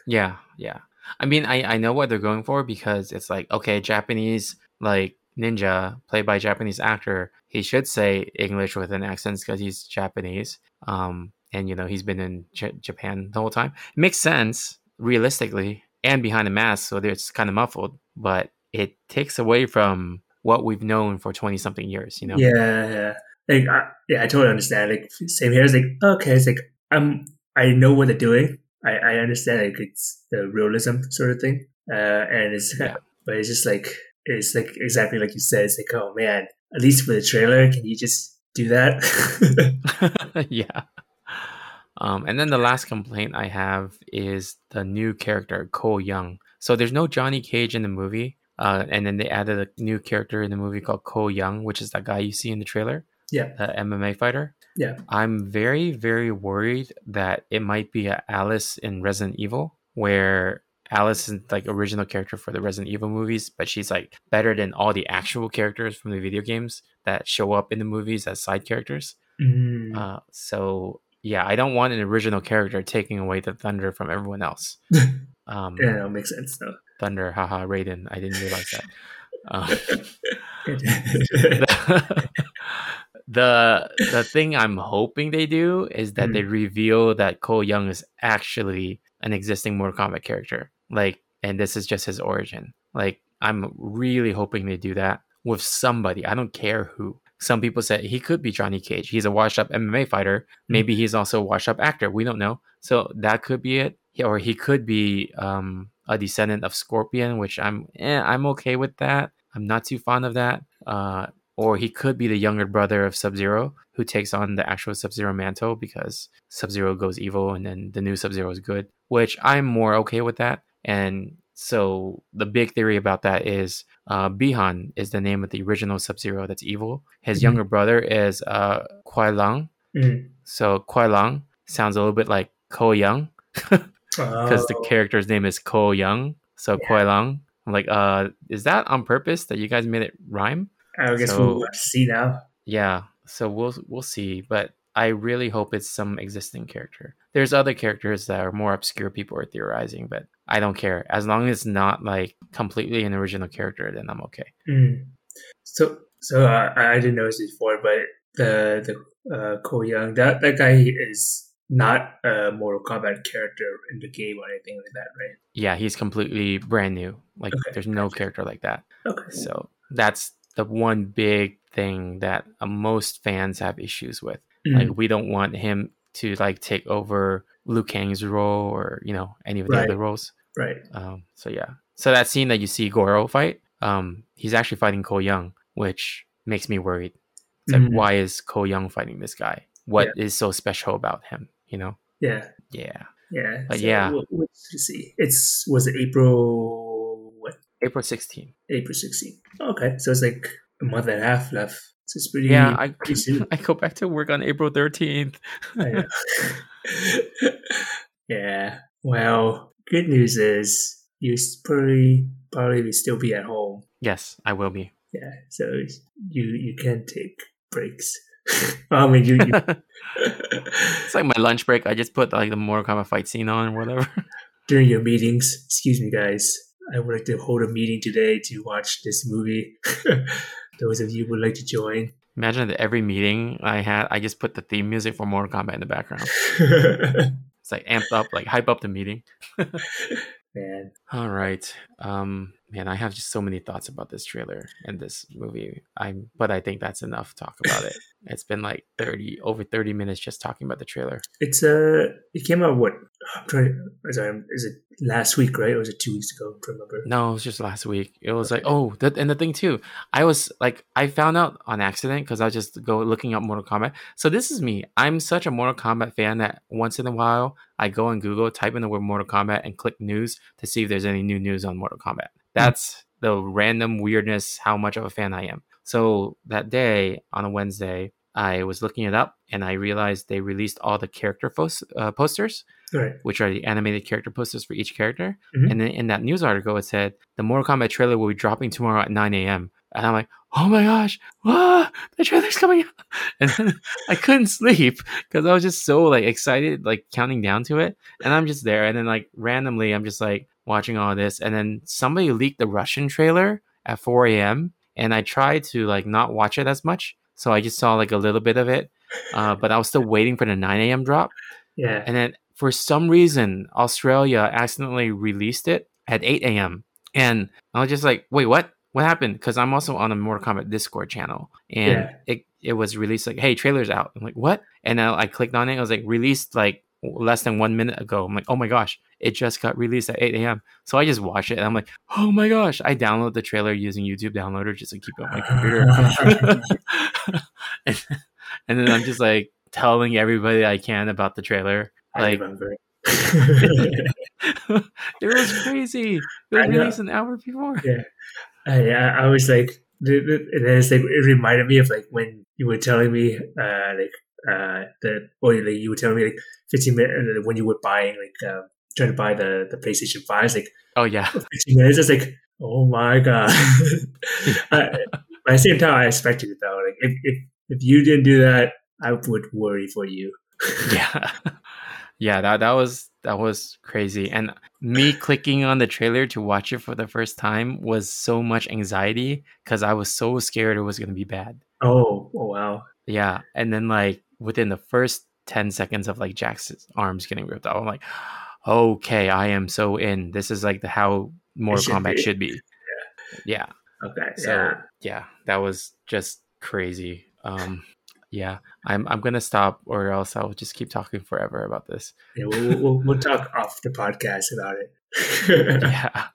yeah, yeah. I mean, I, I know what they're going for because it's like, okay, Japanese, like, ninja played by a Japanese actor, he should say English with an accent because he's Japanese. Um, and, you know, he's been in J- Japan the whole time. It makes sense, realistically, and behind a mask, so it's kind of muffled. But it takes away from what we've known for twenty-something years, you know? Yeah, yeah. Like, I, yeah, I totally understand. Like, same here. It's like, okay, it's like, um, I know what they're doing. I, I understand, like, it's the realism sort of thing, uh, and it's yeah. but it's just like it's like exactly like you said. It's like, oh man, at least for the trailer, can you just do that? yeah. Um, and then the last complaint I have is the new character Cole Young. So there's no Johnny Cage in the movie, uh, and then they added a new character in the movie called Cole Young, which is that guy you see in the trailer. Yeah, the M M A fighter. Yeah, I'm very, very worried that it might be a Alice in Resident Evil, where Alice is like original character for the Resident Evil movies, but she's like better than all the actual characters from the video games that show up in the movies as side characters. Mm. Uh, so yeah, I don't want an original character taking away the thunder from everyone else. Um, yeah, that makes sense though. Thunder, haha, Raiden. I didn't realize that. Uh, the, the the thing I'm hoping they do is that mm. they reveal that Cole Young is actually an existing Mortal Kombat character, like, and this is just his origin. Like, I'm really hoping they do that with somebody. I don't care who. Some people said he could be Johnny Cage. He's a washed up M M A fighter. Maybe mm. he's also a washed up actor. We don't know. So that could be it. Or he could be um, a descendant of Scorpion, which I'm eh, I'm okay with that. I'm not too fond of that. Uh, or he could be the younger brother of Sub-Zero, who takes on the actual Sub-Zero mantle because Sub-Zero goes evil and then the new Sub-Zero is good, which I'm more okay with that. And so the big theory about that is uh, Bihan is the name of the original Sub-Zero that's evil. His mm-hmm. younger brother is uh, Kuai Liang. Mm-hmm. So Kuai Liang sounds a little bit like Cole Young. Because oh. the character's name is Cole Young, so yeah. Kuai Liang. I'm like, uh, is that on purpose that you guys made it rhyme? I guess so, we'll see now. Yeah, so we'll we'll see. But I really hope it's some existing character. There's other characters that are more obscure. People are theorizing, but I don't care. As long as it's not like completely an original character, then I'm okay. Mm. So, so uh, I didn't notice before, but the the uh, Cole Young, that that guy is. Not a Mortal Kombat character in the game or anything like that, right? Yeah, he's completely brand new. Like, okay, there's no gotcha. character like that. Okay. So that's the one big thing that uh, most fans have issues with. Mm-hmm. Like, we don't want him to, like, take over Liu Kang's role or, you know, any of the right. other roles. Right. Um, so, yeah. So that scene that you see Goro fight, um, he's actually fighting Cole Young, which makes me worried. It's mm-hmm. like, why is Cole Young fighting this guy? What yeah. is so special about him? You know, yeah, yeah, yeah, but so yeah. We'll, we'll see. It's was it April what? April sixteenth. April sixteenth. Okay, so it's like a month and a half left. So it's pretty. Yeah, I pretty soon. I go back to work on April thirteenth. yeah. Well, good news is you probably probably will still be at home. Yes, I will be. Yeah, so you you can take breaks. I mean, you, you. It's like my lunch break. I just put like the Mortal Kombat fight scene on or whatever. During your meetings, excuse me, guys. I would like to hold a meeting today to watch this movie. those of you who would like to join. Imagine that every meeting I had, I just put the theme music for Mortal Kombat in the background. It's like amped up, like hype up the meeting. Man. All right. Um, man, I have just so many thoughts about this trailer and this movie. I'm, but I think that's enough talk about it. It's been like thirty, over thirty minutes just talking about the trailer. It's uh, it came out what? I'm trying to, sorry, is it last week, right? Or was it two weeks ago? I don't remember. No, it was just last week. It was okay. like, oh, that, and the thing too, I was like, I found out on accident because I was just go looking up Mortal Kombat. So this is me. I'm such a Mortal Kombat fan that once in a while, I go on Google, type in the word Mortal Kombat and click news to see if there's any new news on Mortal Kombat. That's the random weirdness, how much of a fan I am. So that day on a Wednesday, I was looking it up and I realized they released all the character fos- uh, posters, right. which are the animated character posters for each character. Mm-hmm. And then in that news article, it said the Mortal Kombat trailer will be dropping tomorrow at nine a.m. And I'm like, oh my gosh, ah, the trailer's coming out. And then I couldn't sleep because I was just so like excited, like counting down to it. And I'm just there. And then like randomly, I'm just like watching all this. And then somebody leaked the Russian trailer at four a.m. And I tried to like not watch it as much. So I just saw like a little bit of it. Uh, but I was still waiting for the nine a.m. drop. Yeah. And then for some reason, Australia accidentally released it at eight a.m. And I was just like, wait, what? What happened? Because I'm also on a Mortal Kombat Discord channel, and yeah. it, it was released like, hey, trailer's out. I'm like, what? And I, I clicked on it. I was like, released like less than one minute ago. I'm like, oh my gosh, it just got released at eight a.m. So I just watched it, and I'm like, oh my gosh. I download the trailer using YouTube Downloader just to keep it on my computer. and, and then I'm just like telling everybody I can about the trailer. I like, remember it. It was crazy. It was released an hour before. Yeah. Uh, yeah, I was like, and then it's like it reminded me of like when you were telling me, uh, like uh, the or like you were telling me like fifteen minutes when you were buying like uh, trying to buy the the PlayStation five. It's like, oh yeah, fifteen minutes. It's like, oh my god. uh, by the same time, I expected it though. Like if if if you didn't do that, I would worry for you. yeah, yeah. That that was. That was crazy. And me clicking on the trailer to watch it for the first time was so much anxiety because I was so scared it was going to be bad. Oh, oh, wow. Yeah. And then like within the first ten seconds of like Jax's arms getting ripped off, I'm like, okay, I am so in. This is like the how Mortal Kombat be. should be. Yeah. yeah. Okay. So yeah. yeah, that was just crazy. Um Yeah, I'm I'm going to stop or else I'll just keep talking forever about this. Yeah, we'll, we'll, we'll talk off the podcast about it. yeah.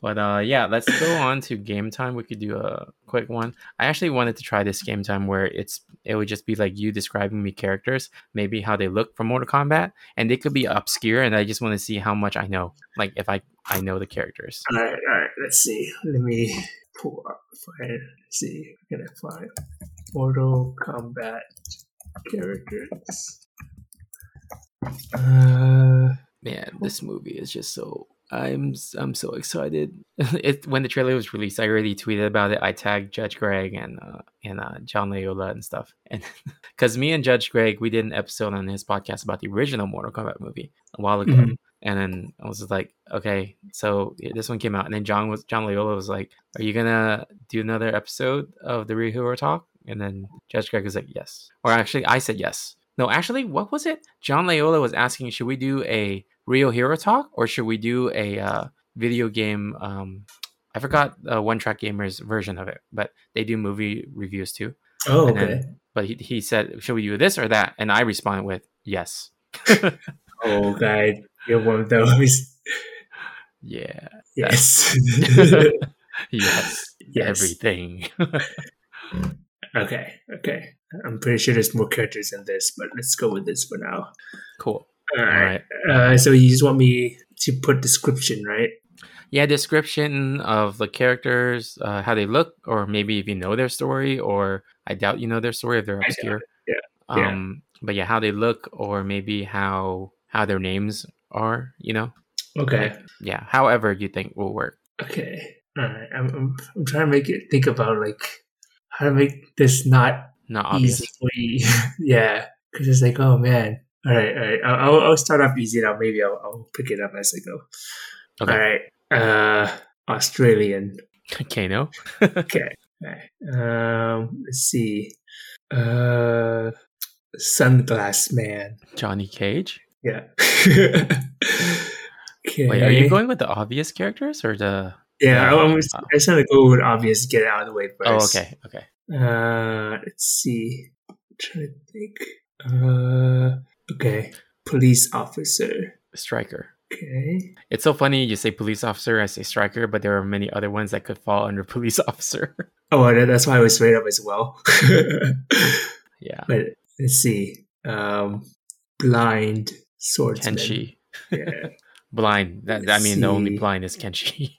But uh, yeah, let's go on to game time. We could do a quick one. I actually wanted to try this game time where it's it would just be like you describing me characters, maybe how they look from Mortal Kombat. And they could be obscure. And I just want to see how much I know, like if I, I know the characters. All right, all right. Let's see. Let me pull up. Let's see. I'm going to find Mortal Kombat characters. Uh, Man, this movie is just so... I'm I'm so excited. It when the trailer was released, I already tweeted about it. I tagged Judge Greg and uh, and uh, John Loyola and stuff. And because me and Judge Greg, we did an episode on his podcast about the original Mortal Kombat movie a while ago. Mm-hmm. And then I was just like, okay, so this one came out. And then John was John Loyola was like, are you gonna do another episode of the Rihura Talk? And then Judge Greg was like, yes. Or actually, I said yes. No, actually, what was it? John Loyola was asking, should we do a Real Hero Talk, or should we do a uh, video game? Um, I forgot uh, One Track Gamer's version of it, but they do movie reviews too. Oh, and okay. Then, but he, he said, should we do this or that? And I responded with, yes. oh, God. You're one of those. Yeah. Yes. yes. Yes. Everything. okay. Okay. I'm pretty sure there's more characters in this, but let's go with this for now. Cool. All right. All right. Uh, so you just want me to put description, right? Yeah, description of the characters, uh, how they look, or maybe if you know their story, or I doubt you know their story if they're obscure. Yeah. Um. Yeah. But yeah, how they look, or maybe how how their names are, you know? Okay. Like, yeah. However you think will work. Okay. All right. I'm I'm, I'm trying to make it think about like how to make this not not obvious. Easily. yeah. Because it's like, oh man. All right, all right. I'll, I'll start off easy now. Maybe I'll, I'll pick it up as I go. Okay. All right. Uh, Australian. Kano. okay. Um, let's see. Uh, Sunglass Man. Johnny Cage? Yeah. Okay. Wait, are you going with the obvious characters or the... Yeah, uh, I, was, uh, I just want to go with obvious to get it out of the way first. Oh, okay, okay. Uh, let's see. I'm trying to think. Uh, okay. Police officer. Striker. Okay. It's so funny you say police officer, I say striker, but there are many other ones that could fall under police officer. Oh, that's why I was straight up as well. Yeah. But let's see. Um, blind swordsman. Kenshi. Yeah. Blind. That, I mean, see. The only blind is Kenshi.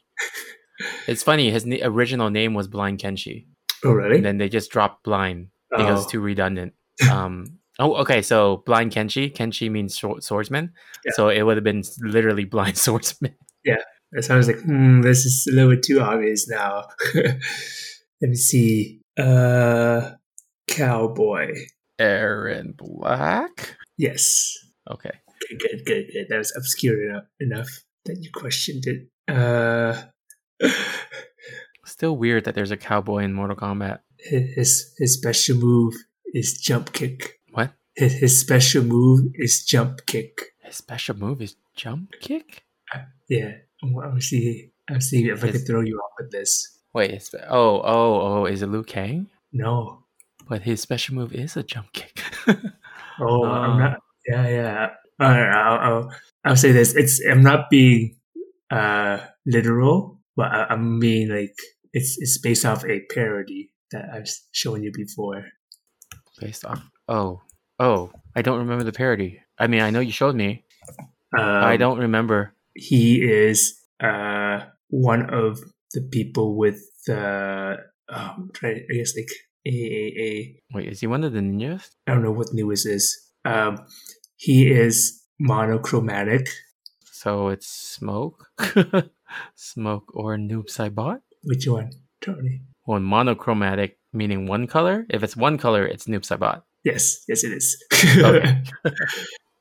It's funny. His na- original name was Blind Kenshi. Oh, really? And then they just dropped blind because oh. it's too redundant. Um. Oh, okay. So Blind Kenshi. Kenshi means short swordsman. Yeah. So it would have been literally Blind Swordsman. Yeah. So I was like, hmm, this is a little bit too obvious now. Let me see. Uh, Cowboy. Aaron Black? Yes. Okay. Good, good, good, good. That was obscure enough, enough that you questioned it. Uh, still weird that there's a cowboy in Mortal Kombat. His his special move is jump kick. What? His his special move is jump kick. His special move is jump kick? Uh, yeah. I'm seeing I'm seeing if his, I can throw you off with this. Wait. It's, oh, oh, oh. Is it Liu Kang? No. But his special move is a jump kick. oh, um, I'm not. Yeah, yeah. All right, I'll, I'll, I'll say this. It's I'm not being uh, literal, but I, I'm being like it's it's based off a parody that I've shown you before. Based off? Oh, oh, I don't remember the parody. I mean, I know you showed me. Um, I don't remember. He is uh one of the people with the uh, oh, I guess like a a a. Wait, is he one of the ninjas? I don't know what ninjas is. Um. He is monochromatic. So it's Smoke? Smoke or Noob Saibot? Which one, Tony? Well, monochromatic, meaning one color? If it's one color, it's Noob Saibot. Yes, yes it is. Okay.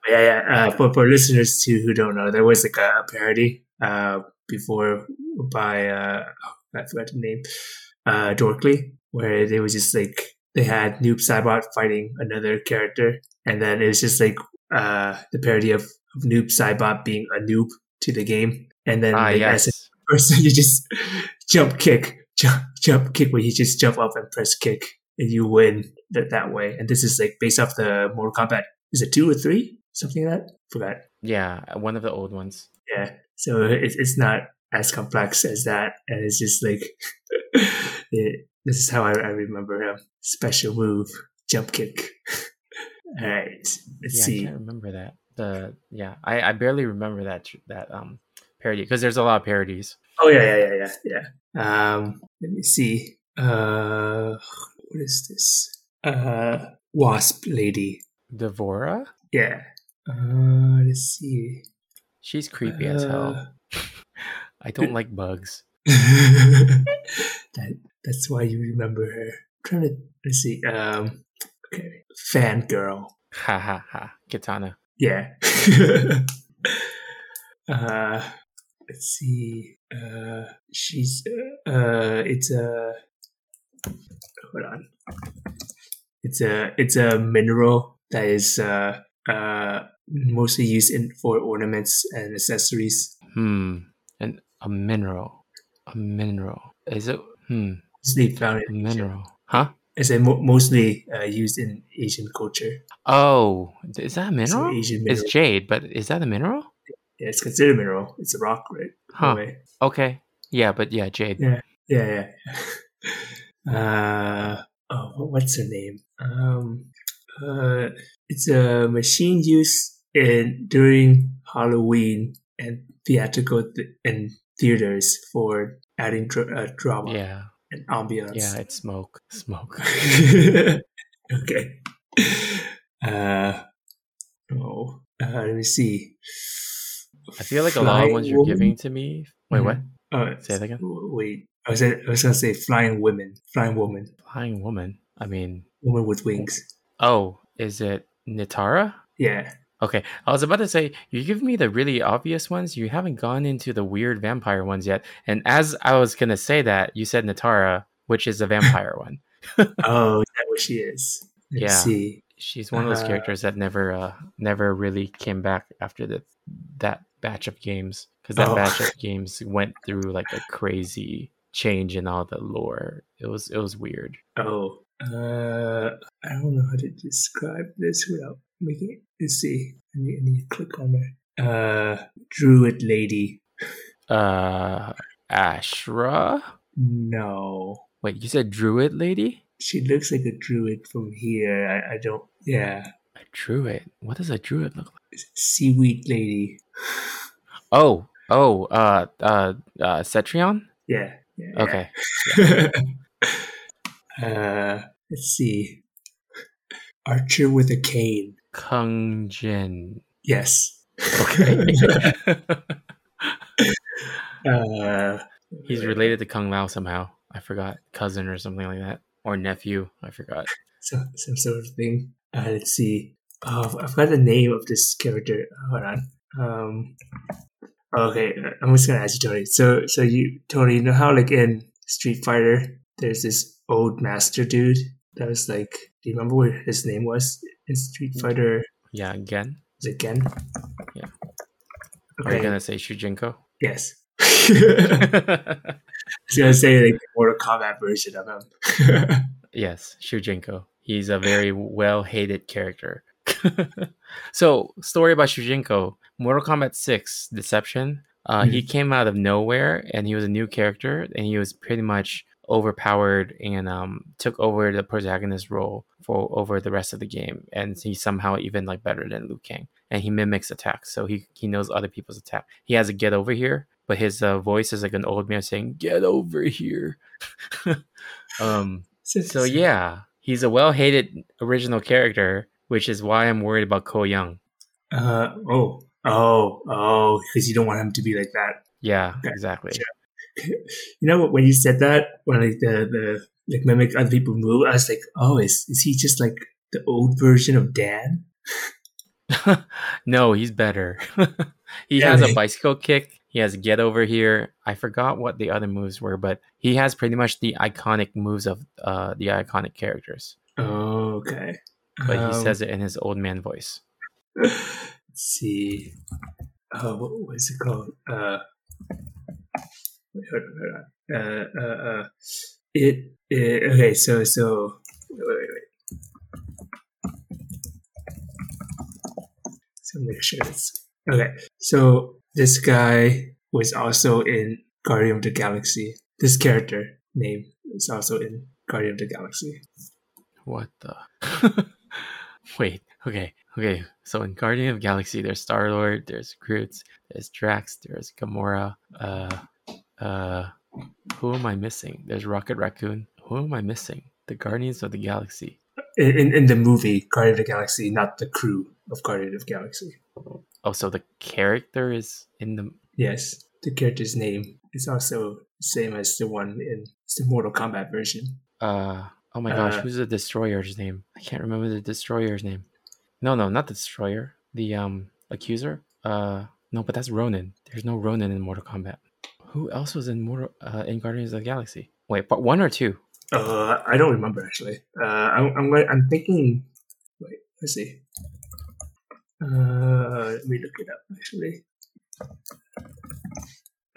yeah, yeah. Uh, for, for listeners too who don't know, there was like a, a parody uh, before by, uh, oh, I forgot the name, uh, Dorkly, where they was just like, they had Noob Saibot fighting another character. And then it was just like, Uh, the parody of, of Noob Saibot being a noob to the game, and then ah, like, yes. as a person you just jump kick, jump, jump kick, where you just jump up and press kick, and you win that that way. And this is like based off the Mortal Kombat. Is it two or three? Something like that. Forgot. Yeah, one of the old ones. Yeah, so it, it's not as complex as that, and it's just like it, this is how I, I remember him. Special move, jump kick. All right. Let's yeah, see. I can't remember that. The yeah, I, I barely remember that that um parody because there's a lot of parodies. Oh yeah, yeah, yeah, yeah, yeah. Um, let me see. Uh, what is this? Uh, Wasp Lady. Devora. Yeah. Uh, let's see. She's creepy uh, as hell. I don't like bugs. that that's why you remember her. I'm trying to let's see. Um. Okay. Fangirl. Ha ha ha. Katana. Yeah. uh, let's see. Uh, she's. Uh, uh, it's a. Hold on. It's a. It's a mineral that is uh, uh, mostly used in for ornaments and accessories. Hmm. And a mineral. A mineral. Is it? Hmm. They found it. Mineral. Huh. Is it mo- mostly uh, used in Asian culture? Oh, is that a mineral? It's, Asian mineral. It's jade, but is that a mineral? Yeah, it's considered a mineral. It's a rock, right? Huh. Anyway. Okay. Yeah, but yeah, jade. Yeah, yeah, yeah. uh, oh, what's her name? Um, uh, it's a machine used in during Halloween and theatrical th- and theaters for adding dr- uh, drama. Yeah. And ambience. Yeah, it's smoke. Smoke. Okay. Uh, oh, uh, let me see. I feel like flying a lot of ones woman? You're giving to me. Wait, mm-hmm. what? Uh, say that again. Wait, I was I was gonna say flying women, flying woman, flying woman. I mean, woman with wings. Oh, is it Nitara? Yeah. Okay, I was about to say, you give me the really obvious ones. You haven't gone into the weird vampire ones yet. And as I was going to say that, you said Natara, which is a vampire one. Oh, is that what she is? Let's yeah. see. She's one of those uh, characters that never uh, never really came back after the, that batch of games. Because that oh. batch of games went through like a crazy change in all the lore. It was it was weird. Oh. Uh, I don't know how to describe this without making it. Let's see. I need, I need to click on that. Uh, Druid Lady. Uh, Ashra? No. Wait, you said Druid Lady? She looks like a druid from here. I, I don't... Yeah. A druid? What does a druid look like? Seaweed Lady. Oh. Oh. Uh. Uh. uh Cetrion? Yeah. yeah okay. Yeah. uh. Let's see. Archer with a cane. Kung Jin. Yes. Okay. uh, He's related to Kung Lao somehow. I forgot. Cousin or something like that. Or nephew, I forgot. So, some sort of thing. Uh, let's see. Oh, I've got the name of this character. Hold on. Um, okay, I'm just gonna ask you, Tony. So, so you, Tony, you know how like in Street Fighter, there's this old master dude that was like, do you remember what his name was in Street Fighter? Yeah, Gen. Is it Gen? Yeah. Okay. Are you gonna say Shujinko? Yes. I was gonna say like the Mortal Kombat version of him. Yes, Shujinko. He's a very well hated character. So, story about Shujinko. Mortal Kombat six Deception. Uh, mm-hmm. He came out of nowhere, and he was a new character, and he was pretty much overpowered and um, took over the protagonist role for over the rest of the game. And he's somehow even like better than Liu Kang, and he mimics attacks, so he he knows other people's attack. He has a get over here. But his uh, voice is like an old man saying, "Get over here." um, so yeah, he's a well-hated original character, which is why I'm worried about Cole Young. Uh oh oh oh, because you don't want him to be like that. Yeah, okay. Exactly. Yeah. You know what? When you said that, when like the the like mimic other people move, I was like, oh, is is he just like the old version of Dan? No, he's better. He yeah, has man. a bicycle kick. He has Get Over Here. I forgot what the other moves were, but he has pretty much the iconic moves of uh, the iconic characters. Oh, okay. But um, he says it in his old man voice. Let's see. Oh, what was it called? Uh, wait, hold on, hold on. Uh, uh, uh, it, it, okay, so, so, wait, wait, wait. So make sure it's, okay, so. This guy was also in Guardian of the Galaxy. This character name is also in Guardian of the Galaxy. What the? Wait, okay, okay. So in Guardian of the Galaxy, there's Star-Lord, there's Groot, there's Drax, there's Gamora. Uh, uh, who am I missing? There's Rocket Raccoon. Who am I missing? The Guardians of the Galaxy. In, in the movie, Guardian of the Galaxy, not the crew of Guardian of the Galaxy. Oh, so the character is in the... Yes, the character's name is also the same as the one in the Mortal Kombat version. Uh, oh my gosh, uh, who's the Destroyer's name? I can't remember the Destroyer's name. No, no, not the Destroyer. The um Accuser? Uh, no, but that's Ronin. There's no Ronin in Mortal Kombat. Who else was in Mortal uh, in Guardians of the Galaxy? Wait, but one or two? Uh, I don't remember, actually. Uh, I'm, I'm, I'm thinking... Wait, let's see. Uh, let me look it up, actually.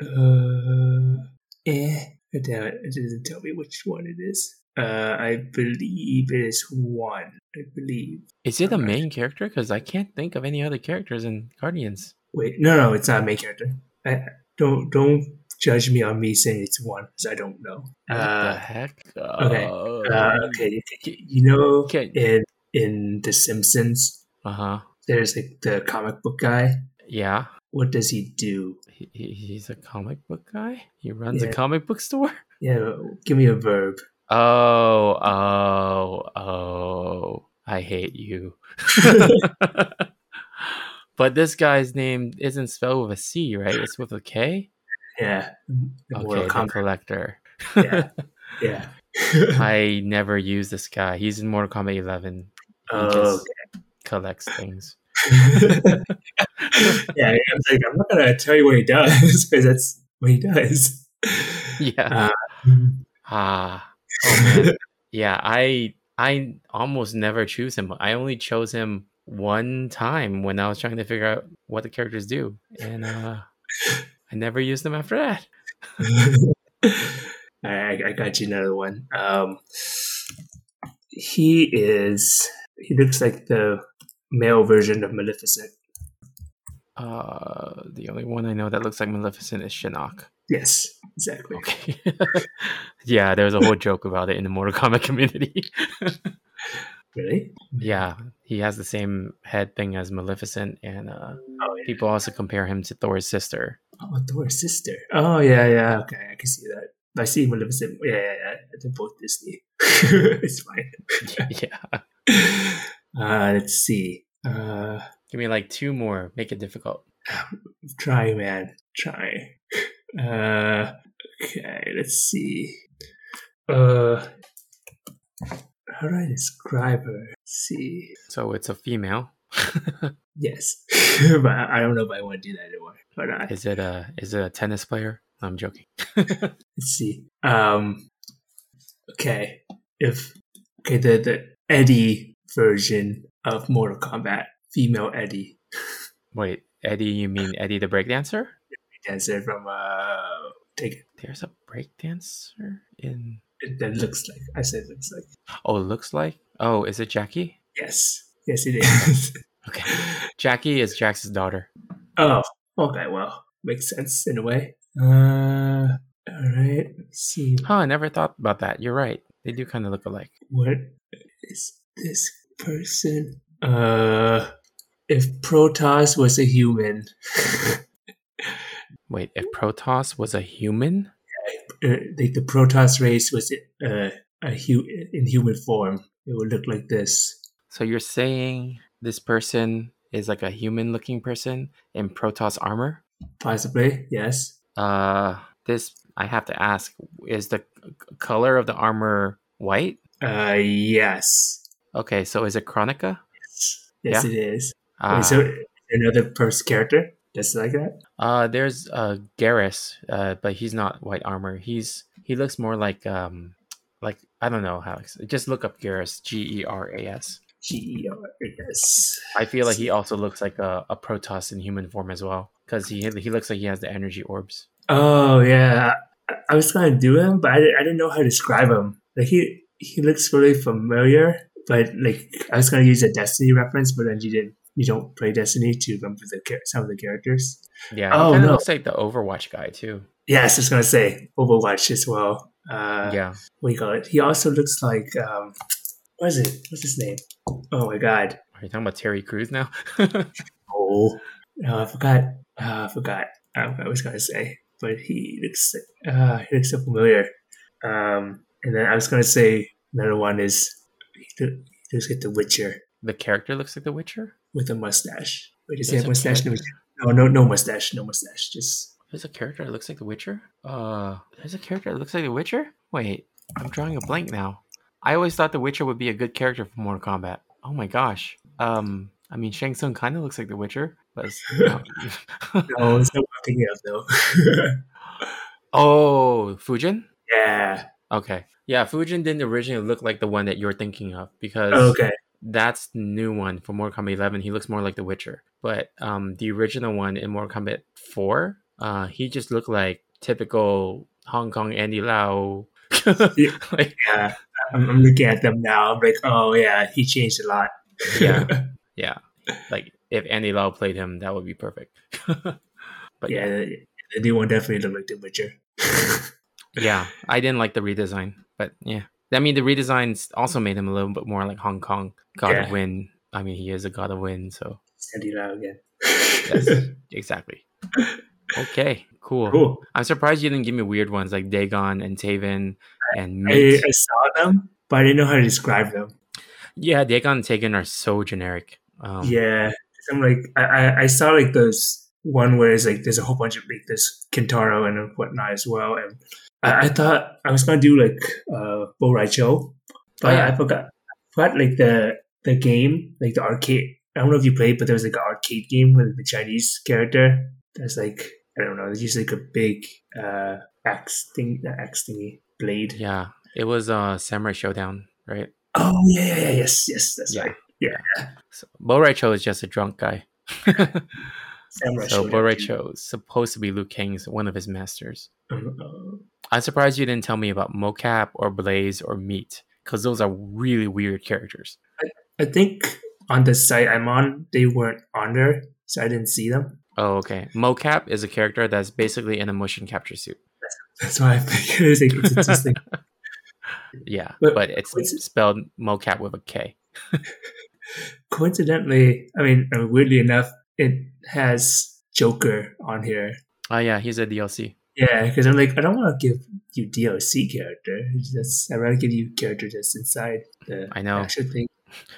Uh, eh, damn it, it doesn't tell me which one it is. Uh, I believe it is one, I believe. Is it a main character? Because I can't think of any other characters in Guardians. Wait, no, no, it's not a main character. I, don't don't judge me on me saying it's one, because I don't know. What uh, the heck? Okay, uh, okay. You know, okay. in in The Simpsons? Uh-huh. There's like the comic book guy. Yeah. What does he do? He, he, he's a comic book guy? He runs yeah. a comic book store? Yeah. Give me a verb. Oh, oh, oh. I hate you. But this guy's name isn't spelled with a C, right? It's with a K? Yeah. The okay, the collector. Yeah. Yeah. I never use this guy. He's in Mortal Kombat eleven. Oh, just... okay. Collects things. Yeah, I'm like, I'm not gonna tell you what he does because that's what he does. Yeah. Uh, ah, Oh, yeah, I I almost never choose him. I only chose him one time when I was trying to figure out what the characters do, and uh, I never used them after that. I, I got you another one. Um, he is. He looks like the male version of Maleficent. Uh, the only one I know that looks like Maleficent is Shinnok. Yes, exactly. Okay. Yeah, there was a whole joke about it in the Mortal Kombat community. Really? Yeah, he has the same head thing as Maleficent, and uh, oh, yeah. people also compare him to Thor's sister. Oh, Thor's sister. Oh, yeah, yeah. Okay, I can see that. I see Maleficent. Yeah, yeah, yeah. They're both Disney. It's fine. Yeah. Uh, let's see. Uh, Give me like two more. Make it difficult. Try, man. Try. Uh, okay, let's see. Uh, how do I describe her? Let's see. So it's a female. Yes, but I don't know if I want to do that anymore. But I... is it a is it a tennis player? I'm joking. Let's see. Um, okay, if okay the the Eddie version of Mortal Kombat, female Eddie. Wait, Eddie? You mean Eddie the breakdancer? Dancer from uh, take it. There's a breakdancer in that looks like I said looks like. Oh, looks like. Oh, is it Jackie? Yes, yes, it is. Okay, Jackie is Jax's daughter. Oh, okay. Well, makes sense in a way. Uh, all right. Let's see. Huh? I never thought about that. You're right. They do kind of look alike. What is this person? Uh, if Protoss was a human. Wait, if Protoss was a human? Yeah, like the Protoss race was uh, a hu- in human form, it would look like this. So you're saying this person is like a human-looking person in Protoss armor? Possibly, yes. Uh, this I have to ask: is the color of the armor white? Uh, yes. Okay, so is it Chronica? Yes, yes, yeah? It is. Uh, Wait, so another person character. Just like that? Uh, there's uh, Garrus, uh, but he's not white armor. He's he looks more like um, like I don't know how. Just look up Garrus, G E R A S. G E R A S. I feel like he also looks like a, a Protoss in human form as well, because he he looks like he has the energy orbs. Oh yeah, I was gonna do him, but I didn't, I didn't know how to describe him. Like he he looks really familiar, but like I was gonna use a Destiny reference, but then you didn't. You don't play Destiny to remember the, some of the characters. Yeah, oh, it kind of no. looks like the Overwatch guy, too. Yes, I was going to say Overwatch as well. Uh, yeah. What do you call it? He also looks like, um, what is it? What's his name? Oh, my God. Are you talking about Terry Crews now? Oh, no, I forgot. Uh, I forgot uh, what I was going to say. But he looks, uh, he looks so familiar. Um, and then I was going to say another one is, he looks like The Witcher. The character looks like The Witcher? With a mustache. Wait, is he a mustache? Character. No, no, no mustache. No mustache. Just there's a character that looks like The Witcher? Uh, there's a character that looks like The Witcher? Wait, I'm drawing a blank now. I always thought The Witcher would be a good character for Mortal Kombat. Oh my gosh. Um, I mean, Shang Tsung kind of looks like The Witcher. But it's, no. No, it's not working out, though. Oh, Fujin? Yeah. Okay. Yeah, Fujin didn't originally look like the one that you're thinking of because... Okay. That's the new one for Mortal Kombat eleven. He looks more like The Witcher. But um, the original one in Mortal Kombat four, uh, he just looked like typical Hong Kong Andy Lau. Like, yeah, I'm, I'm looking at them now. I'm like, oh, yeah, he changed a lot. Yeah, yeah. Like, if Andy Lau played him, that would be perfect. But yeah, the, the new one definitely looked like The Witcher. Yeah, I didn't like the redesign, but yeah. I mean, the redesigns also made him a little bit more like Hong Kong God yeah. of Wind. I mean, he is a God of Wind, so. Sandy Lau again. Yes, exactly. Okay, cool. cool. I'm surprised you didn't give me weird ones like Dagon and Taven and Mint. I, I saw them, but I didn't know how to describe them. Yeah, Dagon and Taven are so generic. Um, yeah, I'm like I, I saw like those one where it's like there's a whole bunch of like this Kintaro and whatnot as well, and. I thought I was gonna do like uh, Bo Rai Cho, but oh, yeah. I forgot. I forgot like the the game, like the arcade. I don't know if you played, but there was like an arcade game with the Chinese character. That's like I don't know. There's usually like a big uh, axe thing, the axe thingy blade. Yeah, It was uh, Samurai Showdown, right? Oh, yeah, yeah, yeah. Yes, yes, that's yeah. right. Yeah. So, Boruto is just a drunk guy. Samurai so Boruto is supposed to be Liu Kang's, one of his masters. Uh-huh. I'm surprised you didn't tell me about Mocap or Blaze or Meat, because those are really weird characters. I, I think on the site I'm on, they weren't on there, so I didn't see them. Oh, okay. Mocap is a character that's basically in a motion capture suit. That's why I figured it's interesting. Yeah, but, but it's coinc- spelled Mocap with a K. Coincidentally, I mean, weirdly enough, it has Joker on here. Oh, yeah, he's a D L C. Yeah, because I'm like, I don't want to give you D L C character. That's, I'd rather give you character that's inside the I know. Actual thing.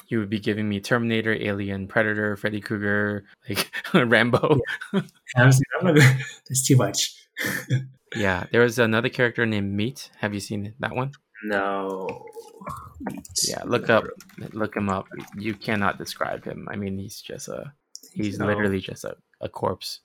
You would be giving me Terminator, Alien, Predator, Freddy Krueger, like Rambo. Yeah. Honestly, I'm like, that's too much. Yeah, there was another character named Meat. Have you seen that one? No. Yeah, look up, look him up. You cannot describe him. I mean, he's just a, he's no. literally just a, a corpse.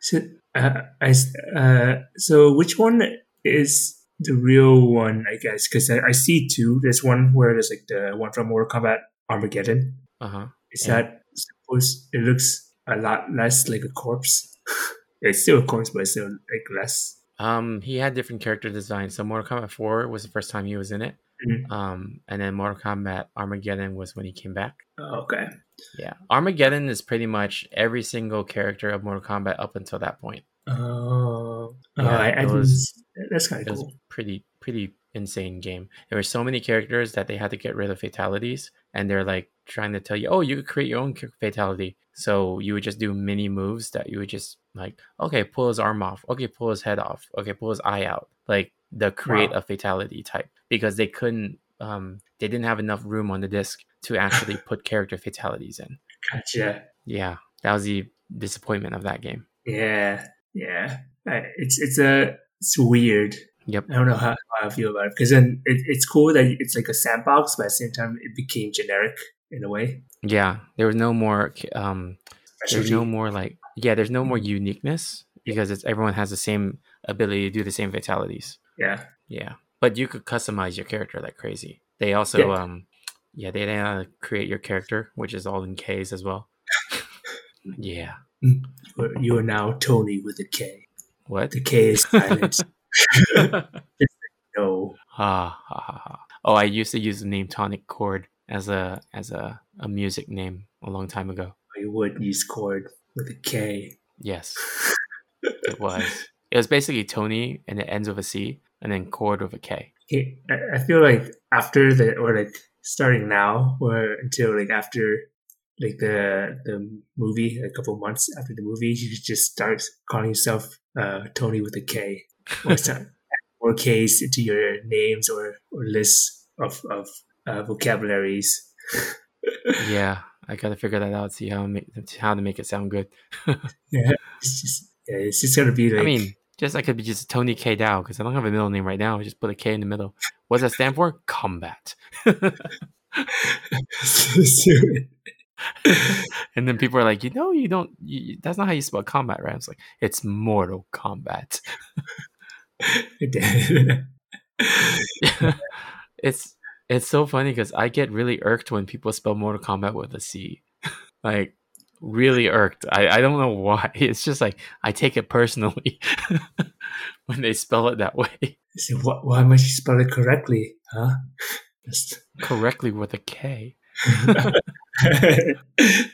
So, uh, I, uh, so which one is the real one, I guess? Because I, I see two. There's one where there's like the one from Mortal Kombat Armageddon. Uh-huh. Is yeah. that supposed, it looks a lot less like a corpse. It's still a corpse, but it's still like less. Um, he had different character designs. So Mortal Kombat four was the first time he was in it. Mm-hmm. Um, and then Mortal Kombat Armageddon was when he came back. Oh, okay. Yeah. Armageddon is pretty much every single character of Mortal Kombat up until that point. Oh. Yeah, oh, I, I was, that's kind of cool. It was pretty, pretty insane game. There were so many characters that they had to get rid of fatalities. And they're like trying to tell you, oh, you could create your own fatality. So you would just do mini moves that you would just like, okay, pull his arm off. Okay, pull his head off. Okay, pull his eye out. Like the create wow. a fatality type, because they couldn't, um, they didn't have enough room on the disc to actually put character fatalities in. Gotcha. Yeah, that was the disappointment of that game. Yeah, yeah. It's it's a it's weird. Yep. I don't know how, how I feel about it, because then it, it's cool that it's like a sandbox, but at the same time, it became generic in a way. Yeah, there was no more. Um, there's no more like yeah, there's no more uniqueness because it's everyone has the same ability to do the same fatalities. Yeah, yeah. But you could customize your character like crazy. They also yeah. um, yeah, they didn't uh, create your character, which is all in K's as well. Yeah. You are now Tony with a K. What? The K is silent. No. Ha, ha, ha, ha. Oh, I used to use the name Tonic Chord as a as a, a music name a long time ago. You would use Chord with a K. Yes. It was. It was basically Tony, and it ends with a C, and then Chord with a K. It, I feel like after the or like starting now or until like after like the the movie, a couple months after the movie, you just start calling yourself uh, Tony with a K. Or start more K's into your names or, or lists of, of uh, vocabularies. Yeah, I gotta figure that out. See how make, how to make it sound good. Yeah, it's just yeah, it's just gonna be like. I mean, just I could be just Tony K Dow because I don't have a middle name right now. I just put a K in the middle. What does that stand for? Combat. And then people are like, you know, you don't. You, that's not how you spell combat, right? I was like, it's Mortal Kombat. it's it's so funny because I get really irked when people spell Mortal Kombat with a C. Like really irked. I, I don't know why. It's just like I take it personally when they spell it that way. So what, why must you spell it correctly? Huh? Just... Correctly with a K. that's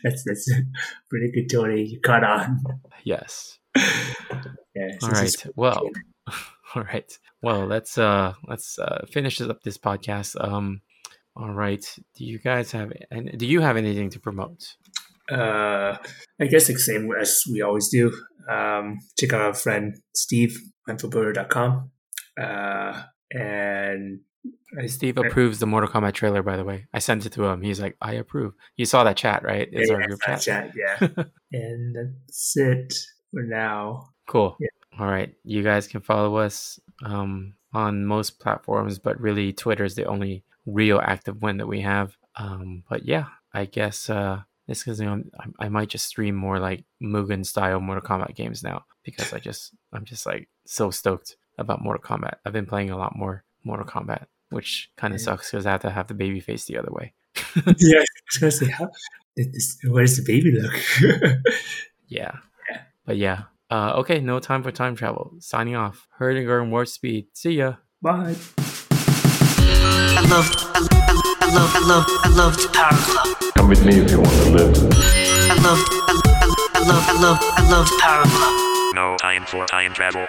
that's pretty good, Tony. You caught on. Yes. Yeah, all right. Well. All right. Well, let's uh let's uh, finish up this podcast. Um. All right. Do you guys have and do you have anything to promote? Uh, I guess the same as we always do. Um, check out our friend Steve on footballer dot com. Uh, and I, Steve I, approves the Mortal Kombat trailer. By the way, I sent it to him. He's like, I approve. You saw that chat, right? It's yeah, our group chat. chat. Yeah. And that's it for now. Cool. Yeah. All right, you guys can follow us um, on most platforms, but really Twitter is the only real active one that we have. Um, but yeah, I guess uh, this is, you know, I, I might just stream more like Mugen style Mortal Kombat games now because I just I'm just like so stoked. about Mortal Kombat. I've been playing a lot more Mortal Kombat, which kind of yeah. sucks because I have to have the baby face the other way. Yeah, especially how where's the baby look? yeah. yeah, but yeah. Uh, okay, No Time for Time Travel. Signing off. Herdinger and Warp Speed. See ya. Bye. I loved, I, I, I loved, I loved, I loved Power Glove. Come with me if you want to live. I loved, I, I, I loved, I loved, I loved Power Glove. No Time for Time Travel.